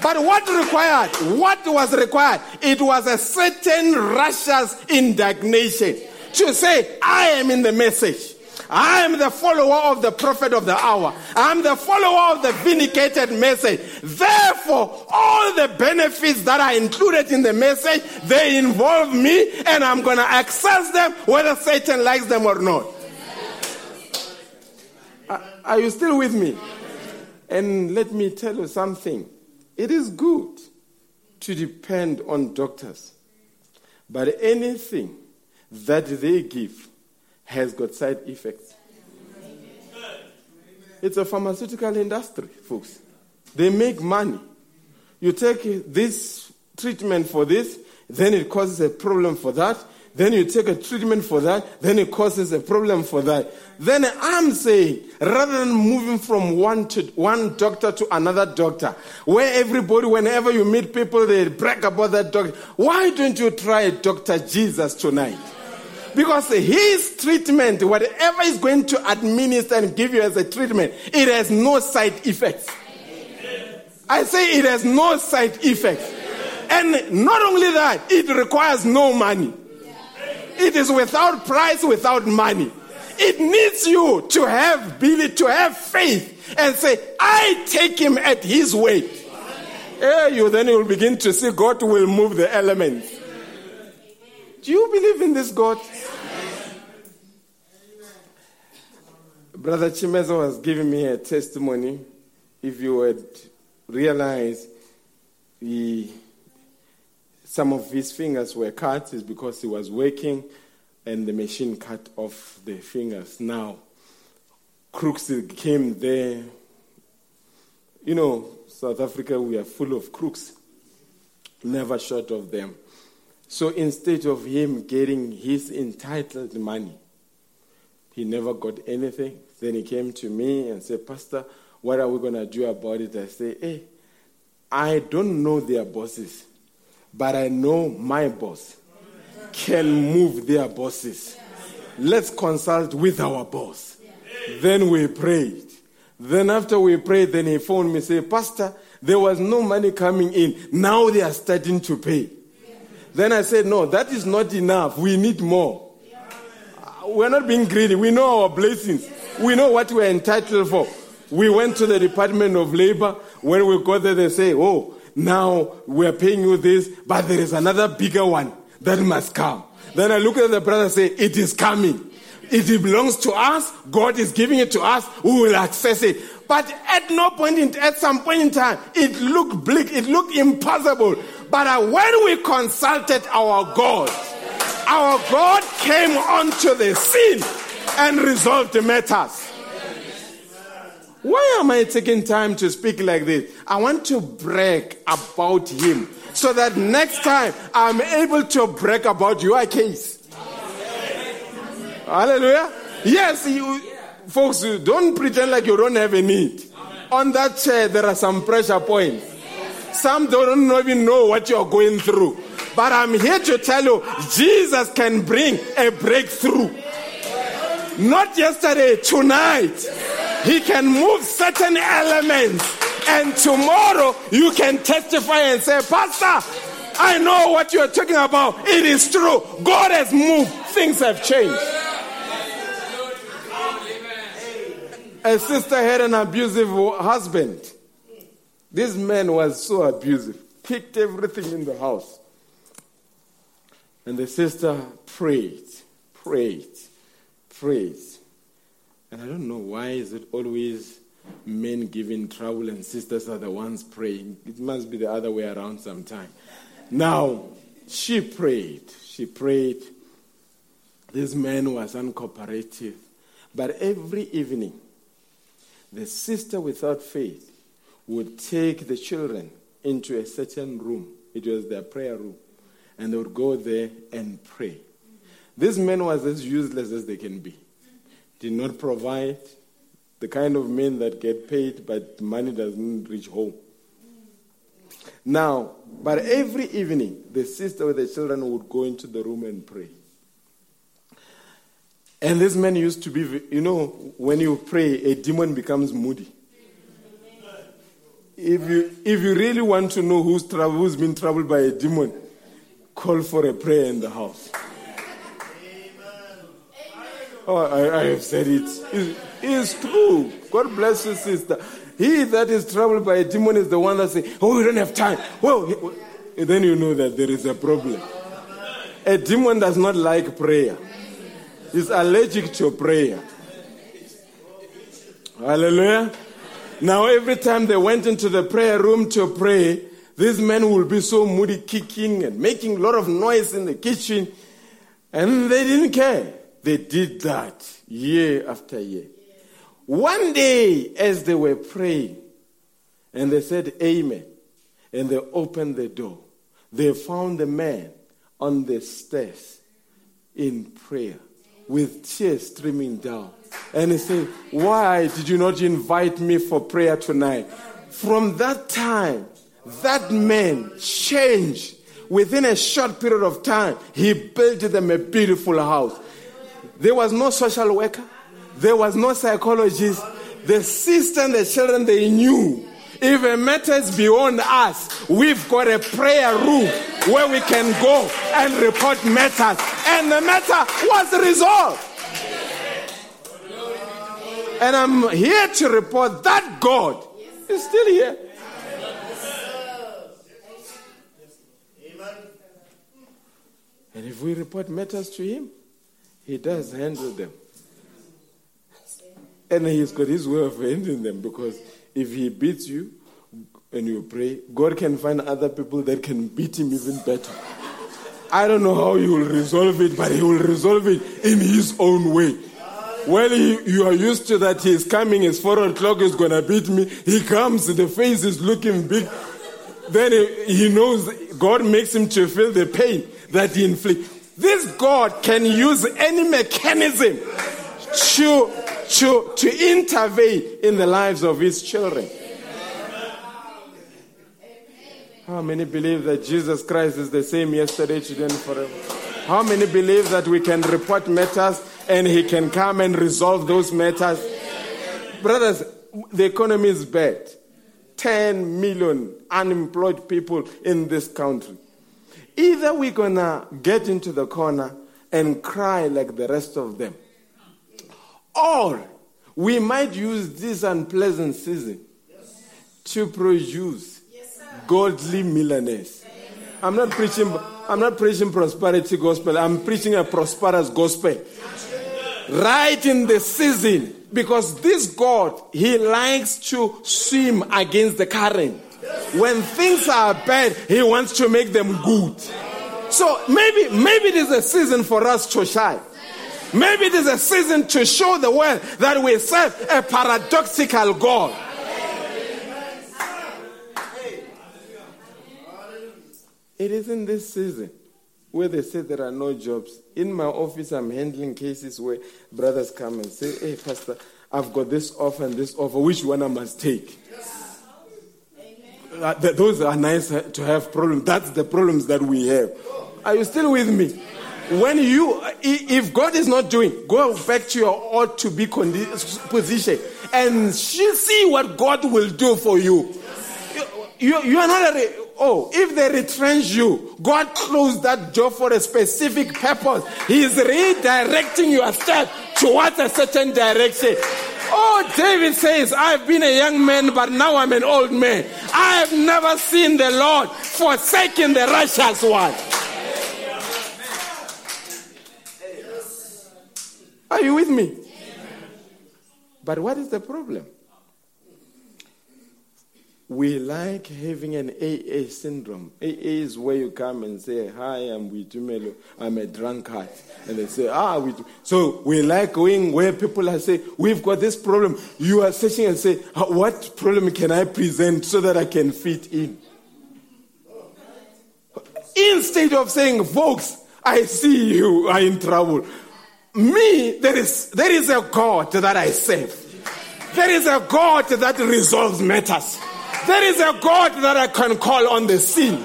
But what required? What was required? It was a certain righteous indignation to say, I am in the message. I am the follower of the prophet of the hour. I am the follower of the vindicated message. Therefore, all the benefits that are included in the message, they involve me, and I'm going to access them whether Satan likes them or not. Are you still with me? And let me tell you something. It is good to depend on doctors. But anything that they give has got side effects. It's a pharmaceutical industry, folks. They make money. You take this treatment for this, then it causes a problem for that. Then you take a treatment for that, then it causes a problem for that. Then I'm saying, rather than moving from one to one doctor to another doctor, where everybody, whenever you meet people, they brag about that doctor. Why don't you try Doctor Jesus tonight? Because his treatment, whatever he's going to administer and give you as a treatment, it has no side effects. I say it has no side effects. And not only that, it requires no money. It is without price, without money. It needs you to have belief, to have faith, and say, I take him at his weight. Yeah, you then you will begin to see God will move the elements. Amen. Do you believe in this God? Amen. Brother Chimezo was giving me a testimony. If you would realize, he some of his fingers were cut is because he was working and the machine cut off the fingers. Now, crooks came there. You know, South Africa, we are full of crooks, never short of them. So instead of him getting his entitled money, he never got anything. Then he came to me and said, Pastor, what are we going to do about it? I say, hey, I don't know their bosses, but I know my boss can move their bosses. Let's consult with our boss. Then we prayed. Then after we prayed, then he phoned me and said, Pastor, there was no money coming in. Now they are starting to pay. Yeah. Then I said, no, that is not enough. We need more. Yeah. Uh, we're not being greedy. We know our blessings. Yeah. We know what we're entitled for. We went to the Department of Labor. When we got there, they say, oh, now we're paying you this, but there is another bigger one that must come. Yeah. Then I look at the brother and say, it is coming. If it belongs to us, God is giving it to us, we will access it. But at no point, in, at some point in time, it looked bleak, it looked impossible. But when we consulted our God, our God came onto the scene and resolved the matters. Why am I taking time to speak like this? I want to brag about Him so that next time I'm able to brag about your case. Hallelujah. Yes, you, folks, you don't pretend like you don't have a need. Amen. On that chair, there are some pressure points. Some don't even know what you are going through. But I'm here to tell you, Jesus can bring a breakthrough. Not yesterday, tonight. He can move certain elements. And tomorrow, you can testify and say, Pastor, I know what you are talking about. It is true. God has moved. Things have changed. A sister had an abusive husband. This man was so abusive. Kicked everything in the house. And the sister prayed, prayed, prayed. And I don't know why is it always men giving trouble and sisters are the ones praying. It must be the other way around sometime. Now, she prayed. She prayed. This man was uncooperative. But every evening, the sister without faith would take the children into a certain room. It was their prayer room. And they would go there and pray. This man was as useless as they can be. Did not provide, the kind of men that get paid, but money doesn't reach home. Now, but every evening, the sister with the children would go into the room and pray. And this man used to be, you know, when you pray, a demon becomes moody. If you if you really want to know who's trouble, who's been troubled by a demon, call for a prayer in the house. Oh, I, I have said it. It's, it's true. God bless you, sister. He that is troubled by a demon is the one that says, oh, we don't have time. Well, then you know that there is a problem. A demon does not like prayer. Is allergic to prayer. Hallelujah. Now every time they went into the prayer room to pray, this man will be so moody, kicking and making a lot of noise in the kitchen. And they didn't care. They did that year after year. One day, as they were praying, and they said, Amen. And they opened the door. They found the man on the stairs in prayer, with tears streaming down. And he said, why did you not invite me for prayer tonight? From that time, that man changed. Within a short period of time, he built them a beautiful house. There was no social worker. There was no psychologist. The sister and the children, they knew, if a matter is beyond us, we've got a prayer room where we can go and report matters. And the matter was resolved. And I'm here to report that God is still here. And if we report matters to Him, He does handle them. And He's got His way of handling them, because if He beats you and you pray, God can find other people that can beat him even better. I don't know how he will resolve it, but he will resolve it in his own way. Well, he, you are used to that. He's coming, it's four o'clock, he's going to beat me. He comes, the face is looking big. Then he, he knows God makes him to feel the pain that he inflicts. This God can use any mechanism to, to, to intervene in the lives of his children. How many believe that Jesus Christ is the same yesterday, today, and forever? How many believe that we can report matters and he can come and resolve those matters? Brothers, the economy is bad. Ten million unemployed people in this country. Either we're going to get into the corner and cry like the rest of them, or we might use this unpleasant season to produce godly millionaires. I'm not preaching. I'm not preaching prosperity gospel. I'm preaching a prosperous gospel. Right in the season, because this God, he likes to swim against the current. When things are bad, he wants to make them good. So maybe, maybe it is a season for us to shine. Maybe it is a season to show the world that we serve a paradoxical God. It is in this season where they say there are no jobs. In my office, I'm handling cases where brothers come and say, hey, Pastor, I've got this offer and this offer. Which one I must take? Yes. Amen. Uh, th- those are nice to have problems. That's the problems that we have. Are you still with me? When you, if God is not doing, go back to your ought to be condi- position and see what God will do for you. You, you are not a... Re- Oh, if they retrench you, God closed that door for a specific purpose. He is redirecting your step towards a certain direction. Oh, David says, I've been a young man, but now I'm an old man. I have never seen the Lord forsaking the righteous one. Are you with me? But what is the problem? We like having an A A syndrome. A A is where you come and say, hi, I'm Witumelo. I'm a drunkard. And they say, ah, we do. So we like going where people are saying, we've got this problem. You are searching and say, what problem can I present so that I can fit in? Instead of saying, folks, I see you are in trouble. Me, there is, there is a God that I serve. There is a God that resolves matters. There is a God that I can call on the scene.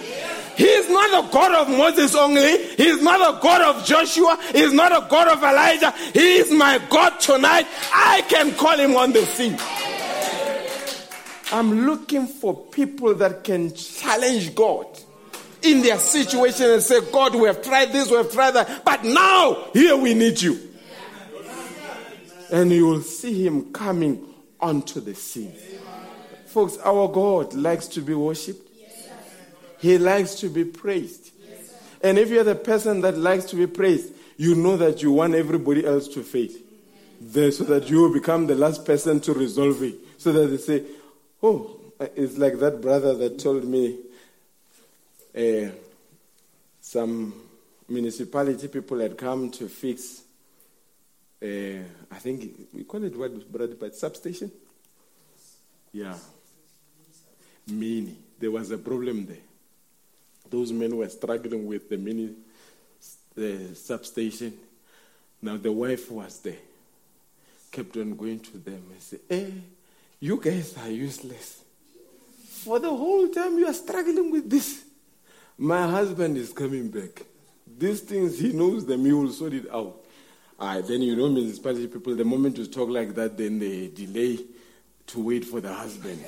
He is not a God of Moses only. He is not a God of Joshua. He is not a God of Elijah. He is my God tonight. I can call him on the scene. I'm looking for people that can challenge God in their situation and say, God, we have tried this, we have tried that, but now, here we need you. And you will see him coming onto the scene. Folks, our God likes to be worshipped. Yes, he likes to be praised. Yes, and if you're the person that likes to be praised, you know that you want everybody else to fail. Mm-hmm. So that you will become the last person to resolve it. So that they say, oh, it's like that brother that told me uh, some municipality people had come to fix, uh, I think, we call it what, brother, but substation? Yeah. Mini. There was a problem there. Those men were struggling with the mini the substation. Now the wife was there. Kept on going to them and said, hey, you guys are useless. For the whole time you are struggling with this. My husband is coming back. These things, he knows them, he will sort it out. Ah, then you know municipality people, the moment you talk like that, then they delay to wait for the husband.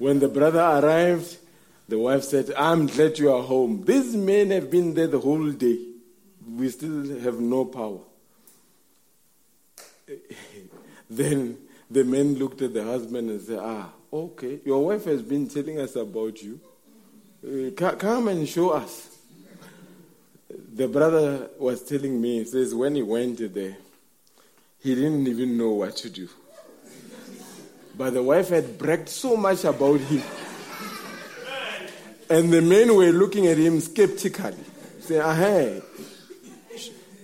When the brother arrived, the wife said, I'm glad you are home. These men have been there the whole day. We still have no power. Then the men looked at the husband and said, ah, okay, your wife has been telling us about you. Uh, come and show us. The brother was telling me, he says, when he went there, he didn't even know what to do. But the wife had bragged so much about him. And the men were looking at him skeptically. Say, ah, hey,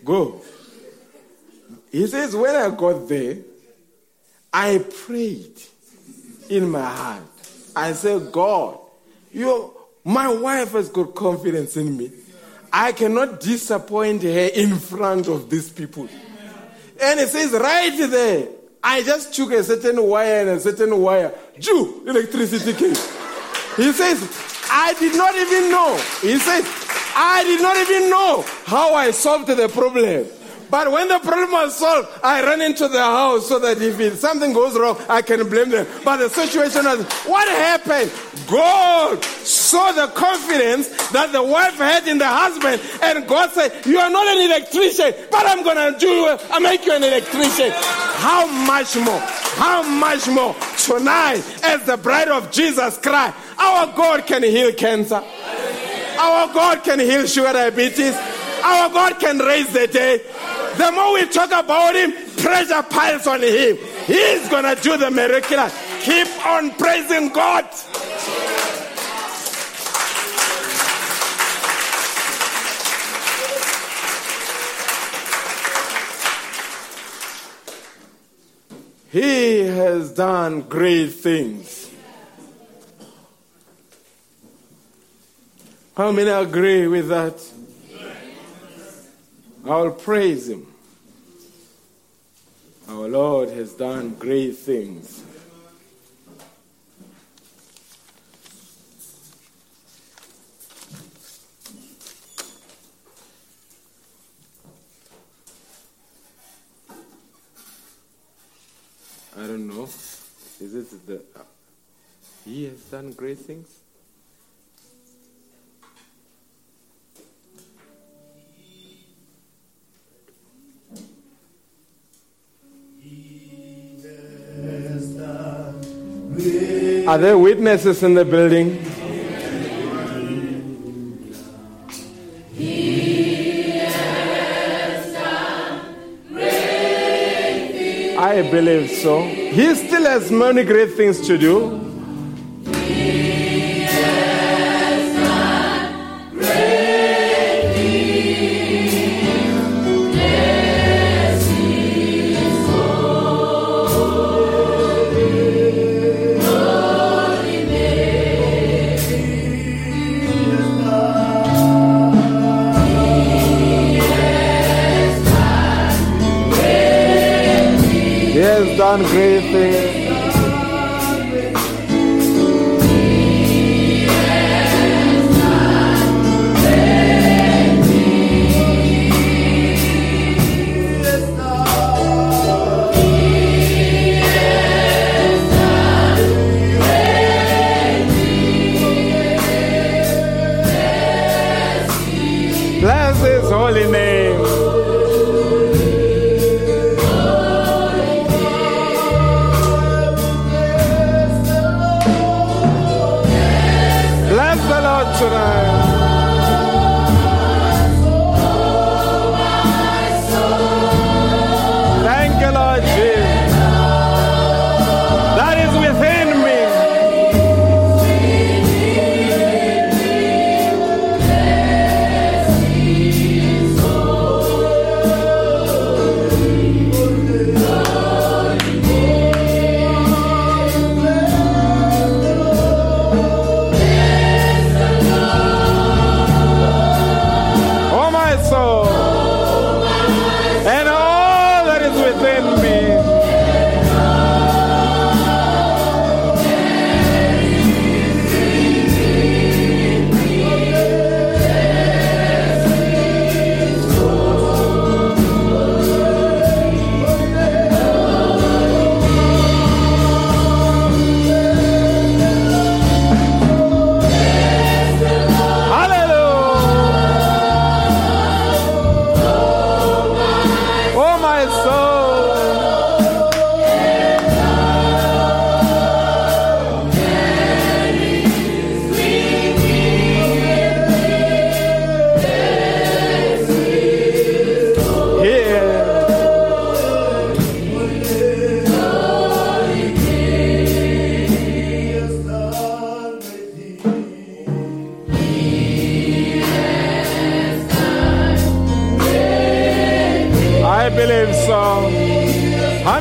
go. He says, when I got there, I prayed in my heart. I said, God, you, my wife has got confidence in me. I cannot disappoint her in front of these people. And it says right there, I just took a certain wire and a certain wire. Jew, electricity came. He says, I did not even know. He says, I did not even know how I solved the problem. But when the problem was solved, I ran into the house so that if it, something goes wrong, I can blame them. But the situation was, what happened? God saw the confidence that the wife had in the husband, and God said, you are not an electrician, but I'm going to do you, I'll make you an electrician. How much more? How much more? Tonight, as the bride of Jesus Christ, our God can heal cancer. Our God can heal sugar diabetes. Our God can raise the dead. The more we talk about him, pressure piles on him. He's going to do the miraculous. Keep on praising God. He has done great things. How many agree with that? I'll praise him. Our Lord has done great things. I don't know. Is it the... Uh, he has done great things? Are there witnesses in the building? I believe so. He still has many great things to do. Done great things. Bless his holy name.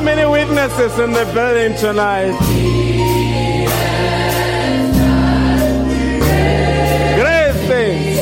many witnesses in the building tonight? Great things.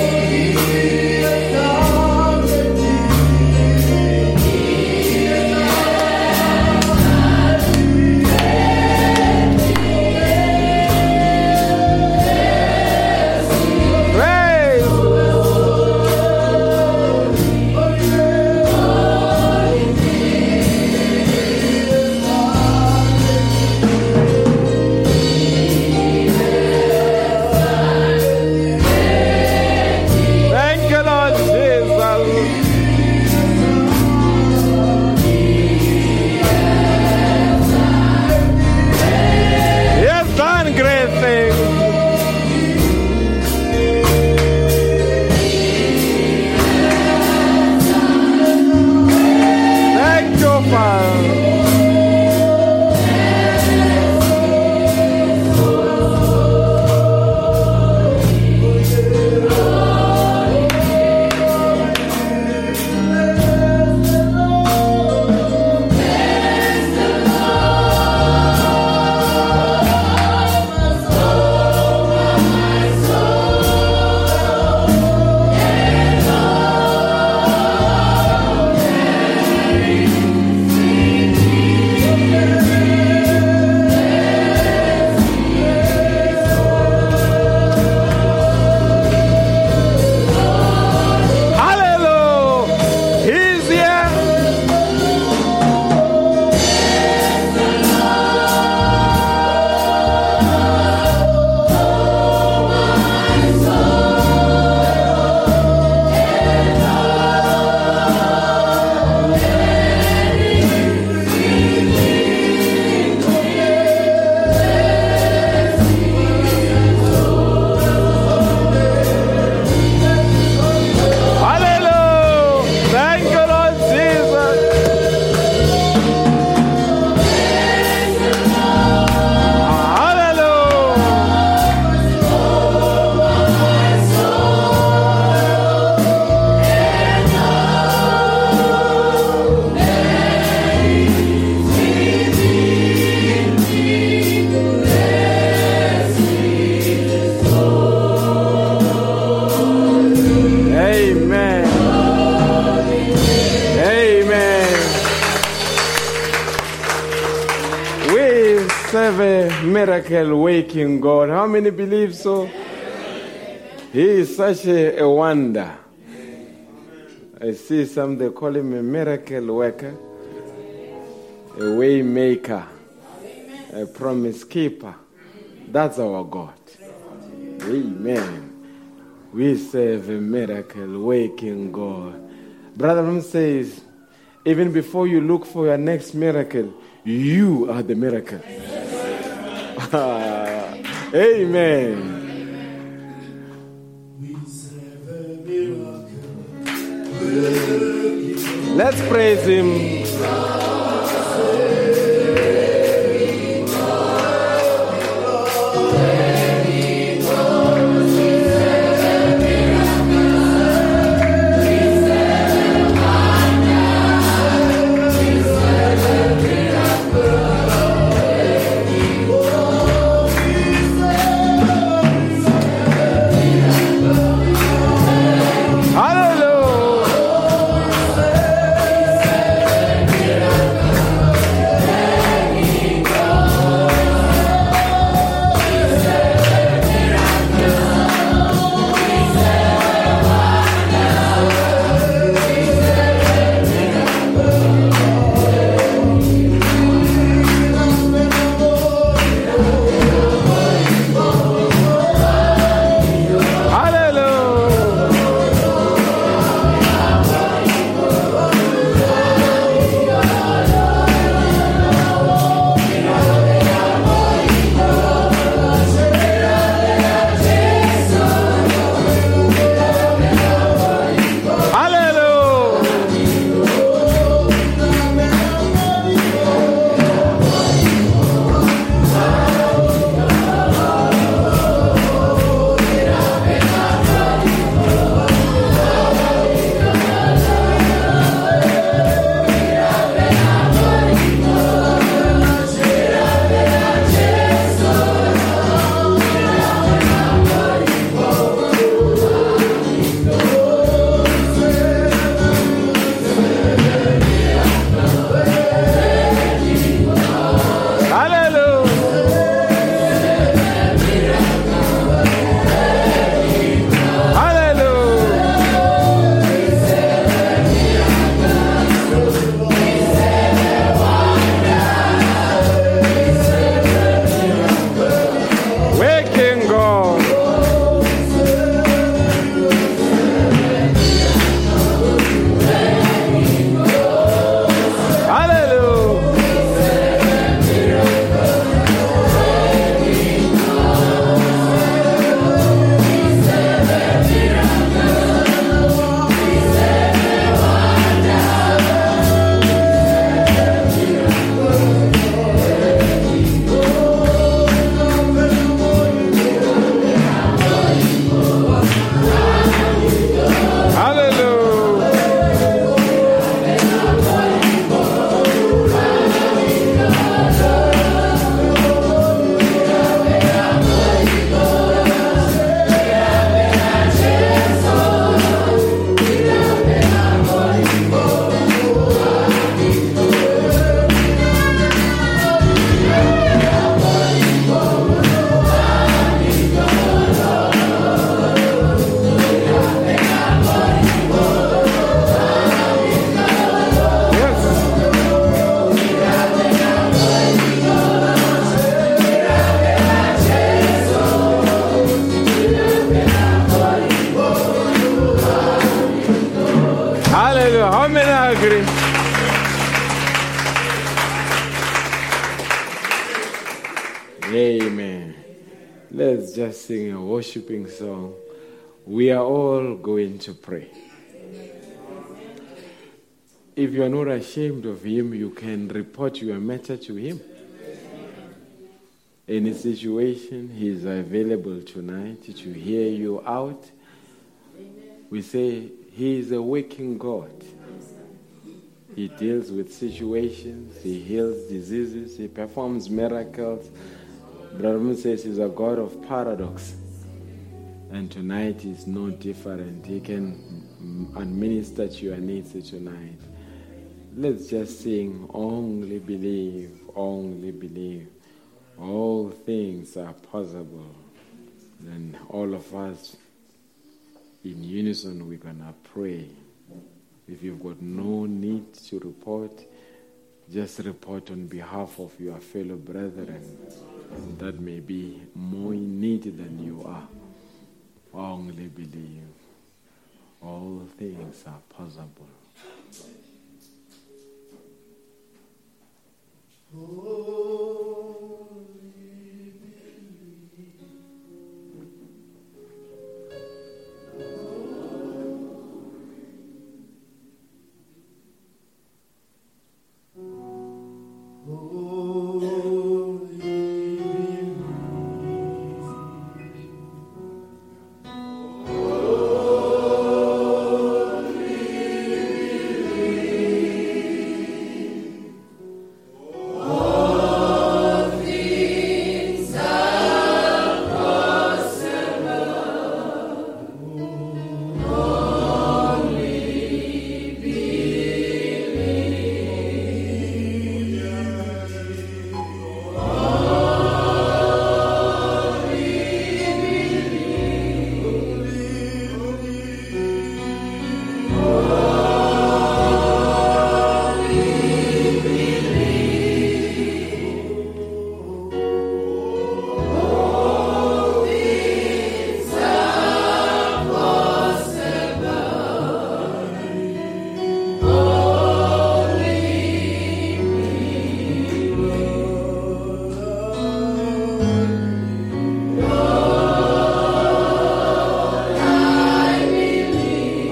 Waking God. How many believe so? Amen. He is such a, a wonder. Amen. I see some, they call him a miracle worker, a way maker, Amen. A promise keeper. Amen. That's our God. Amen. We serve a miracle waking God. Brother Brown says, even before you look for your next miracle, you are the miracle. Amen. Amen. Amen. Let's praise him. Hallelujah. Amen. Let's just sing a worshiping song. We are all going to pray. If you are not ashamed of him, you can report your matter to him. Any situation, he is available tonight to hear you out. We say he is a working God. He deals with situations, he heals diseases, he performs miracles. Brother says he's a God of paradox. And tonight is no different. He can administer to your needs tonight. Let's just sing, only believe, only believe. All things are possible. And all of us, in unison, we're going to pray. If you've got no need to report, just report on behalf of your fellow brethren that may be more in need than you are. Only believe. All things are possible. Oh.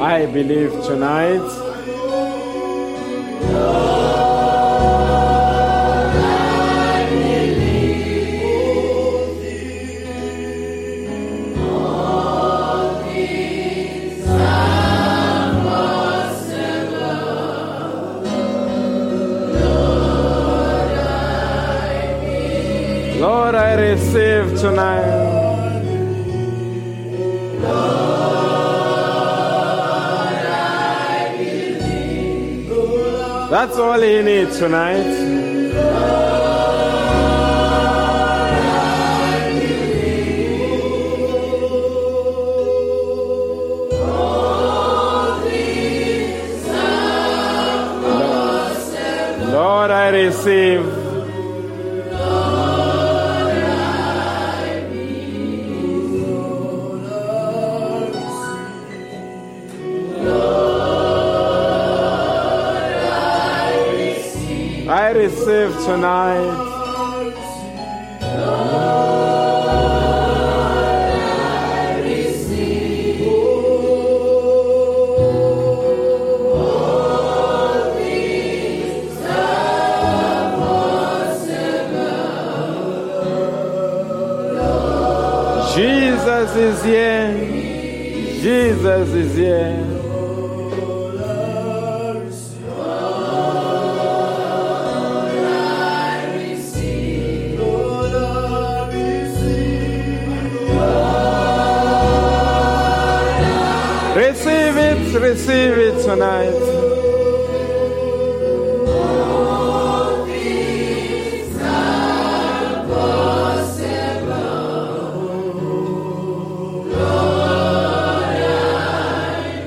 I believe tonight. Lord, I believe all things are possible. Lord, I believe. Lord, I receive tonight. That's all he needs tonight. Lord, I receive. Lord, I believe. I receive tonight. Lord, I receive all things are possible. Lord, Jesus is here. Jesus is here. Receive it tonight. All things are possible. Lord, I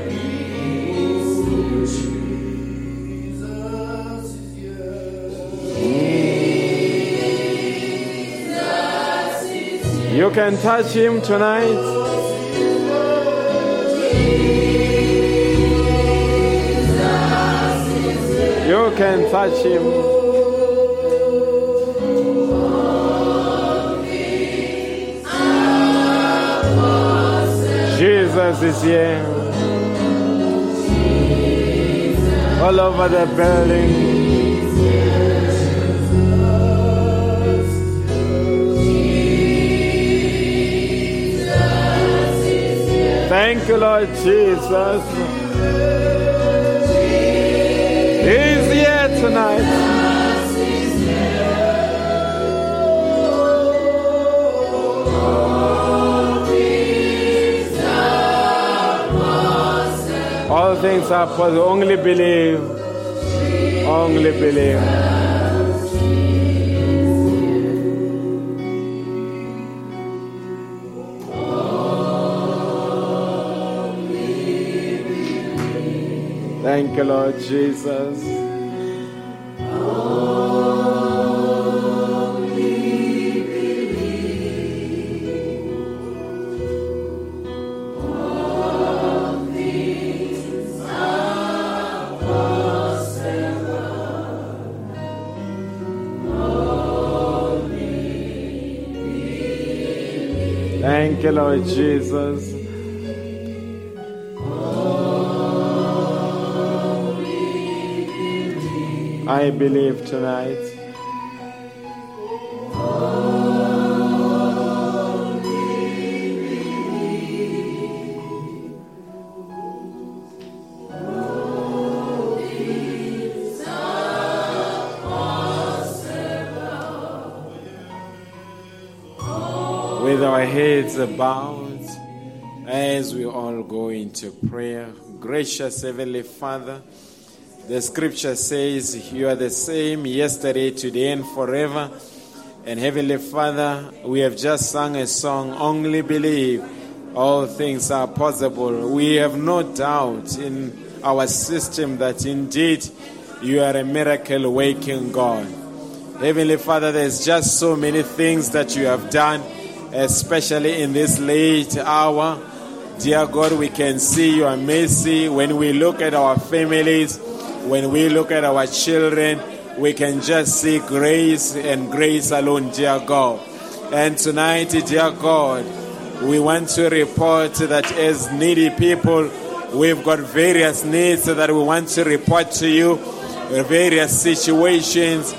believe. Jesus is here. You can touch him tonight. You can touch him. Jesus is here. Jesus all over the building. Jesus is here. Thank you, Lord Jesus. He's here tonight. All things are possible. Only believe. Only believe. Thank you, Lord Jesus. Only believe. All things. Thank you, Lord Jesus. I believe tonight. Our heads bowed as we all go into prayer. Gracious Heavenly Father, the scripture says you are the same yesterday, today, and forever. And Heavenly Father, we have just sung a song, Only Believe, all things are possible. We have no doubt in our system that indeed you are a miracle working God. Heavenly Father, there's just so many things that you have done, especially in this late hour. Dear God, we can see your mercy when we look at our families, when we look at our children. We can just see grace and grace alone, dear God. And tonight, dear God, we want to report that as needy people, we've got various needs that we want to report to you, various situations,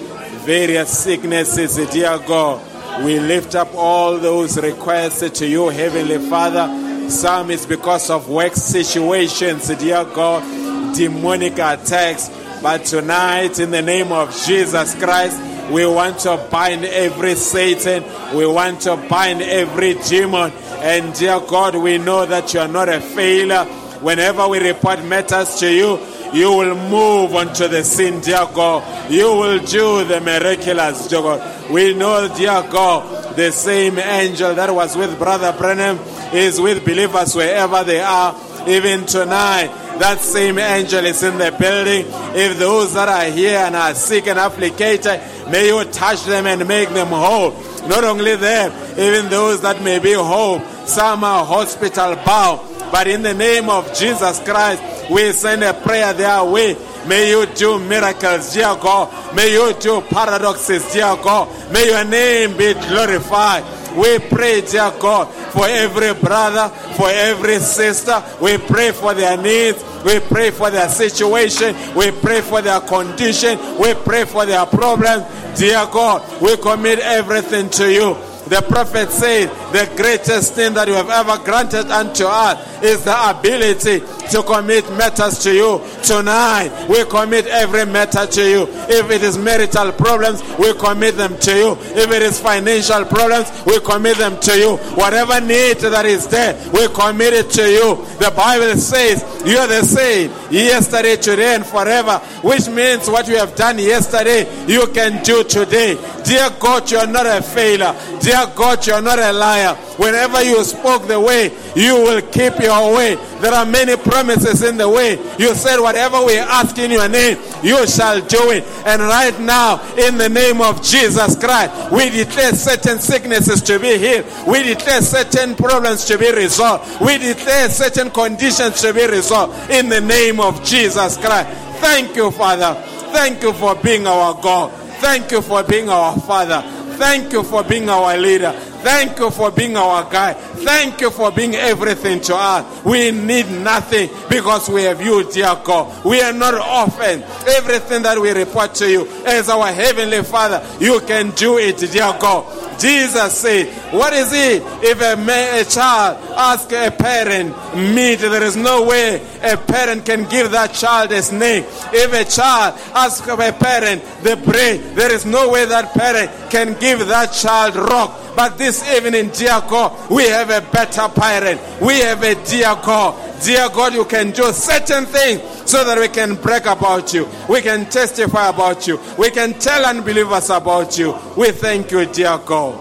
various sicknesses, dear God. We lift up all those requests to you, Heavenly Father. Some is because of work situations, dear God, demonic attacks. But tonight, in the name of Jesus Christ, we want to bind every Satan. We want to bind every demon. And dear God, we know that you are not a failure. Whenever we report matters to you, you will move on to the sin, dear God. You will do the miraculous, dear God. We know, dear God, the same angel that was with Brother Branham is with believers wherever they are. Even tonight, that same angel is in the building. If those that are here and are sick and afflicted, may you touch them and make them whole. Not only them, even those that may be whole. Some are hospital bound. But in the name of Jesus Christ, we send a prayer their way. May you do miracles, dear God. May you do paradoxes, dear God. May your name be glorified. We pray, dear God, for every brother, for every sister. We pray for their needs. We pray for their situation. We pray for their condition. We pray for their problems. Dear God, we commit everything to you. The prophet said, the greatest thing that you have ever granted unto us is the ability to commit matters to you. Tonight, we commit every matter to you. If it is marital problems, we commit them to you. If it is financial problems, we commit them to you. Whatever need that is there, we commit it to you. The Bible says, you are the same yesterday, today, and forever. Which means what you have done yesterday, you can do today. Dear God, you are not a failure. Dear Dear God, you are not a liar. Whenever you spoke the way, you will keep your way. There are many promises in the way. You said, whatever we ask in your name, you shall do it. And right now, in the name of Jesus Christ, we declare certain sicknesses to be healed. We declare certain problems to be resolved. We declare certain conditions to be resolved. In the name of Jesus Christ. Thank you, Father. Thank you for being our God. Thank you for being our Father. Thank you for being our leader. Thank you for being our guide. Thank you for being everything to us. We need nothing because we have you, dear God. We are not orphaned. Everything that we report to you as our Heavenly Father, you can do it, dear God. Jesus said, what is it if a, man, a child asks a parent meat? There is no way a parent can give that child a snake. If a child asks a parent the bread, there is no way that parent can give that child rock. But this evening, dear God, we have a better parent. We have a dear God. Dear God, you can do certain things so that we can brag about you. We can testify about you. We can tell unbelievers about you. We thank you, dear God,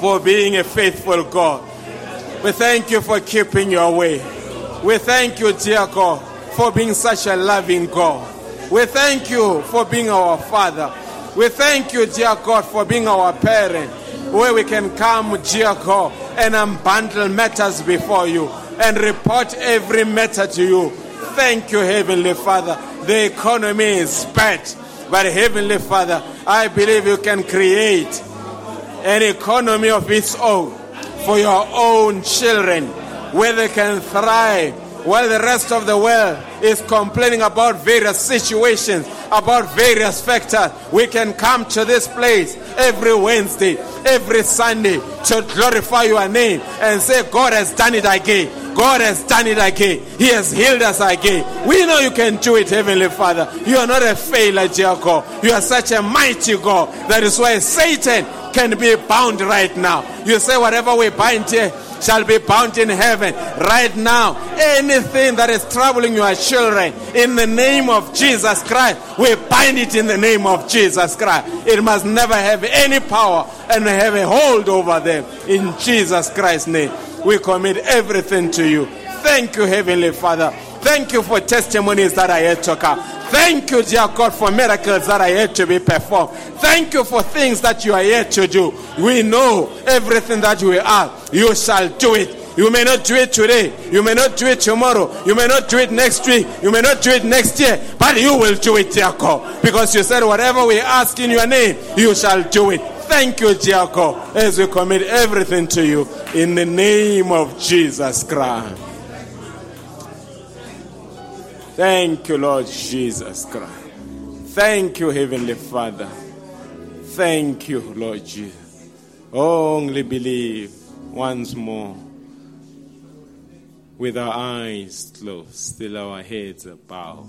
for being a faithful God. We thank you for keeping your way. We thank you, dear God, for being such a loving God. We thank you for being our Father. We thank you, dear God, for being our parent, where we can come, dear God, and unbundle matters before you and report every matter to you. Thank you, Heavenly Father. The economy is bad, but Heavenly Father, I believe you can create an economy of its own for your own children, where they can thrive, while the rest of the world is complaining about various situations, about various factors. We can come to this place every Wednesday, every Sunday to glorify your name and say, God has done it again. God has done it again. He has healed us again. We know you can do it, Heavenly Father. You are not a failure, dear God. You are such a mighty God. That is why Satan can be bound right now. You say, whatever we bind here shall be bound in heaven. Right now, anything that is troubling your children, in the name of Jesus Christ, we bind it in the name of Jesus Christ. It must never have any power and have a hold over them. In Jesus Christ's name, we commit everything to you. Thank you, Heavenly Father. Thank you for testimonies that are yet to come. Thank you, dear God, for miracles that are yet to be performed. Thank you for things that you are yet to do. We know everything that we are, you shall do it. You may not do it today. You may not do it tomorrow. You may not do it next week. You may not do it next year. But you will do it, dear God. Because you said, whatever we ask in your name, you shall do it. Thank you, dear God, as we commit everything to you. In the name of Jesus Christ. Thank you, Lord Jesus Christ. Thank you, Heavenly Father. Thank you, Lord Jesus. Only believe once more. With our eyes closed, still our heads are bowed.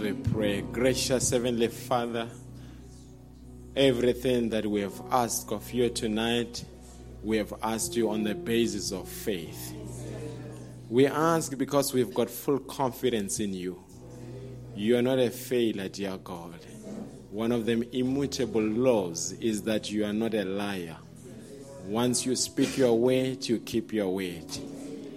We pray, gracious Heavenly Father, everything that we have asked of you tonight, we have asked you on the basis of faith. We ask because we've got full confidence in you. You are not a failure, dear God. One of the immutable laws is that you are not a liar. Once you speak your word, you keep your word.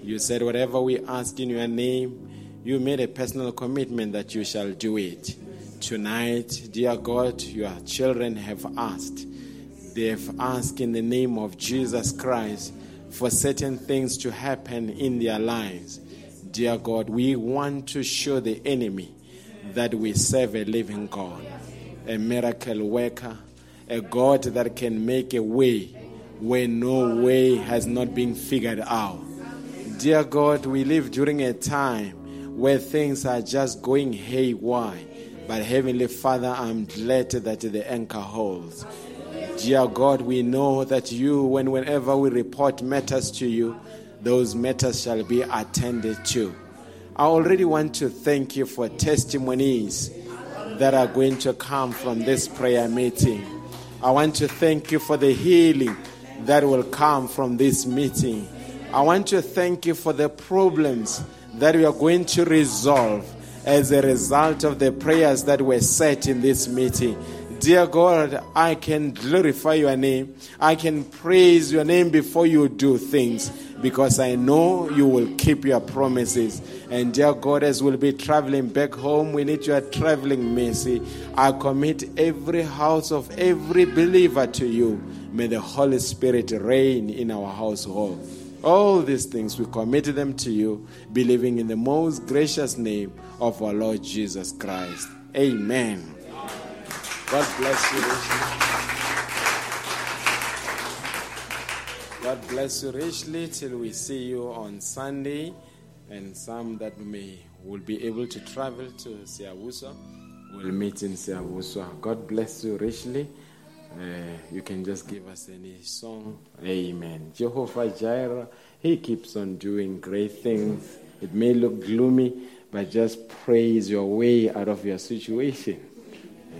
You said, whatever we ask in your name, you made a personal commitment that you shall do it. Tonight, dear God, your children have asked. They have asked in the name of Jesus Christ for certain things to happen in their lives. Dear God, we want to show the enemy that we serve a living God, a miracle worker, a God that can make a way where no way has not been figured out. Dear God, we live during a time where things are just going haywire. But Heavenly Father, I'm glad that the anchor holds. Dear God, we know that you, when whenever we report matters to you, those matters shall be attended to. I already want to thank you for testimonies that are going to come from this prayer meeting. I want to thank you for the healing that will come from this meeting. I want to thank you for the problems that we are going to resolve as a result of the prayers that were set in this meeting. Dear God, I can glorify your name. I can praise your name before you do things, because I know you will keep your promises. And dear God, as we'll be traveling back home, we need your traveling mercy. I commit every house of every believer to you. May the Holy Spirit reign in our household. All these things, we commit them to you, believing in the most gracious name of our Lord Jesus Christ. Amen. God bless you, richly. God bless you richly till we see you on Sunday. And some that may will be able to travel to Siyabuswa will meet in Siyabuswa. God bless you richly. Uh, you can just give us any song. Amen. Jehovah Jireh, he keeps on doing great things. It may look gloomy, but just praise your way out of your situation.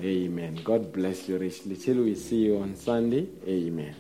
Amen. God bless you richly. Till we see you on Sunday. Amen.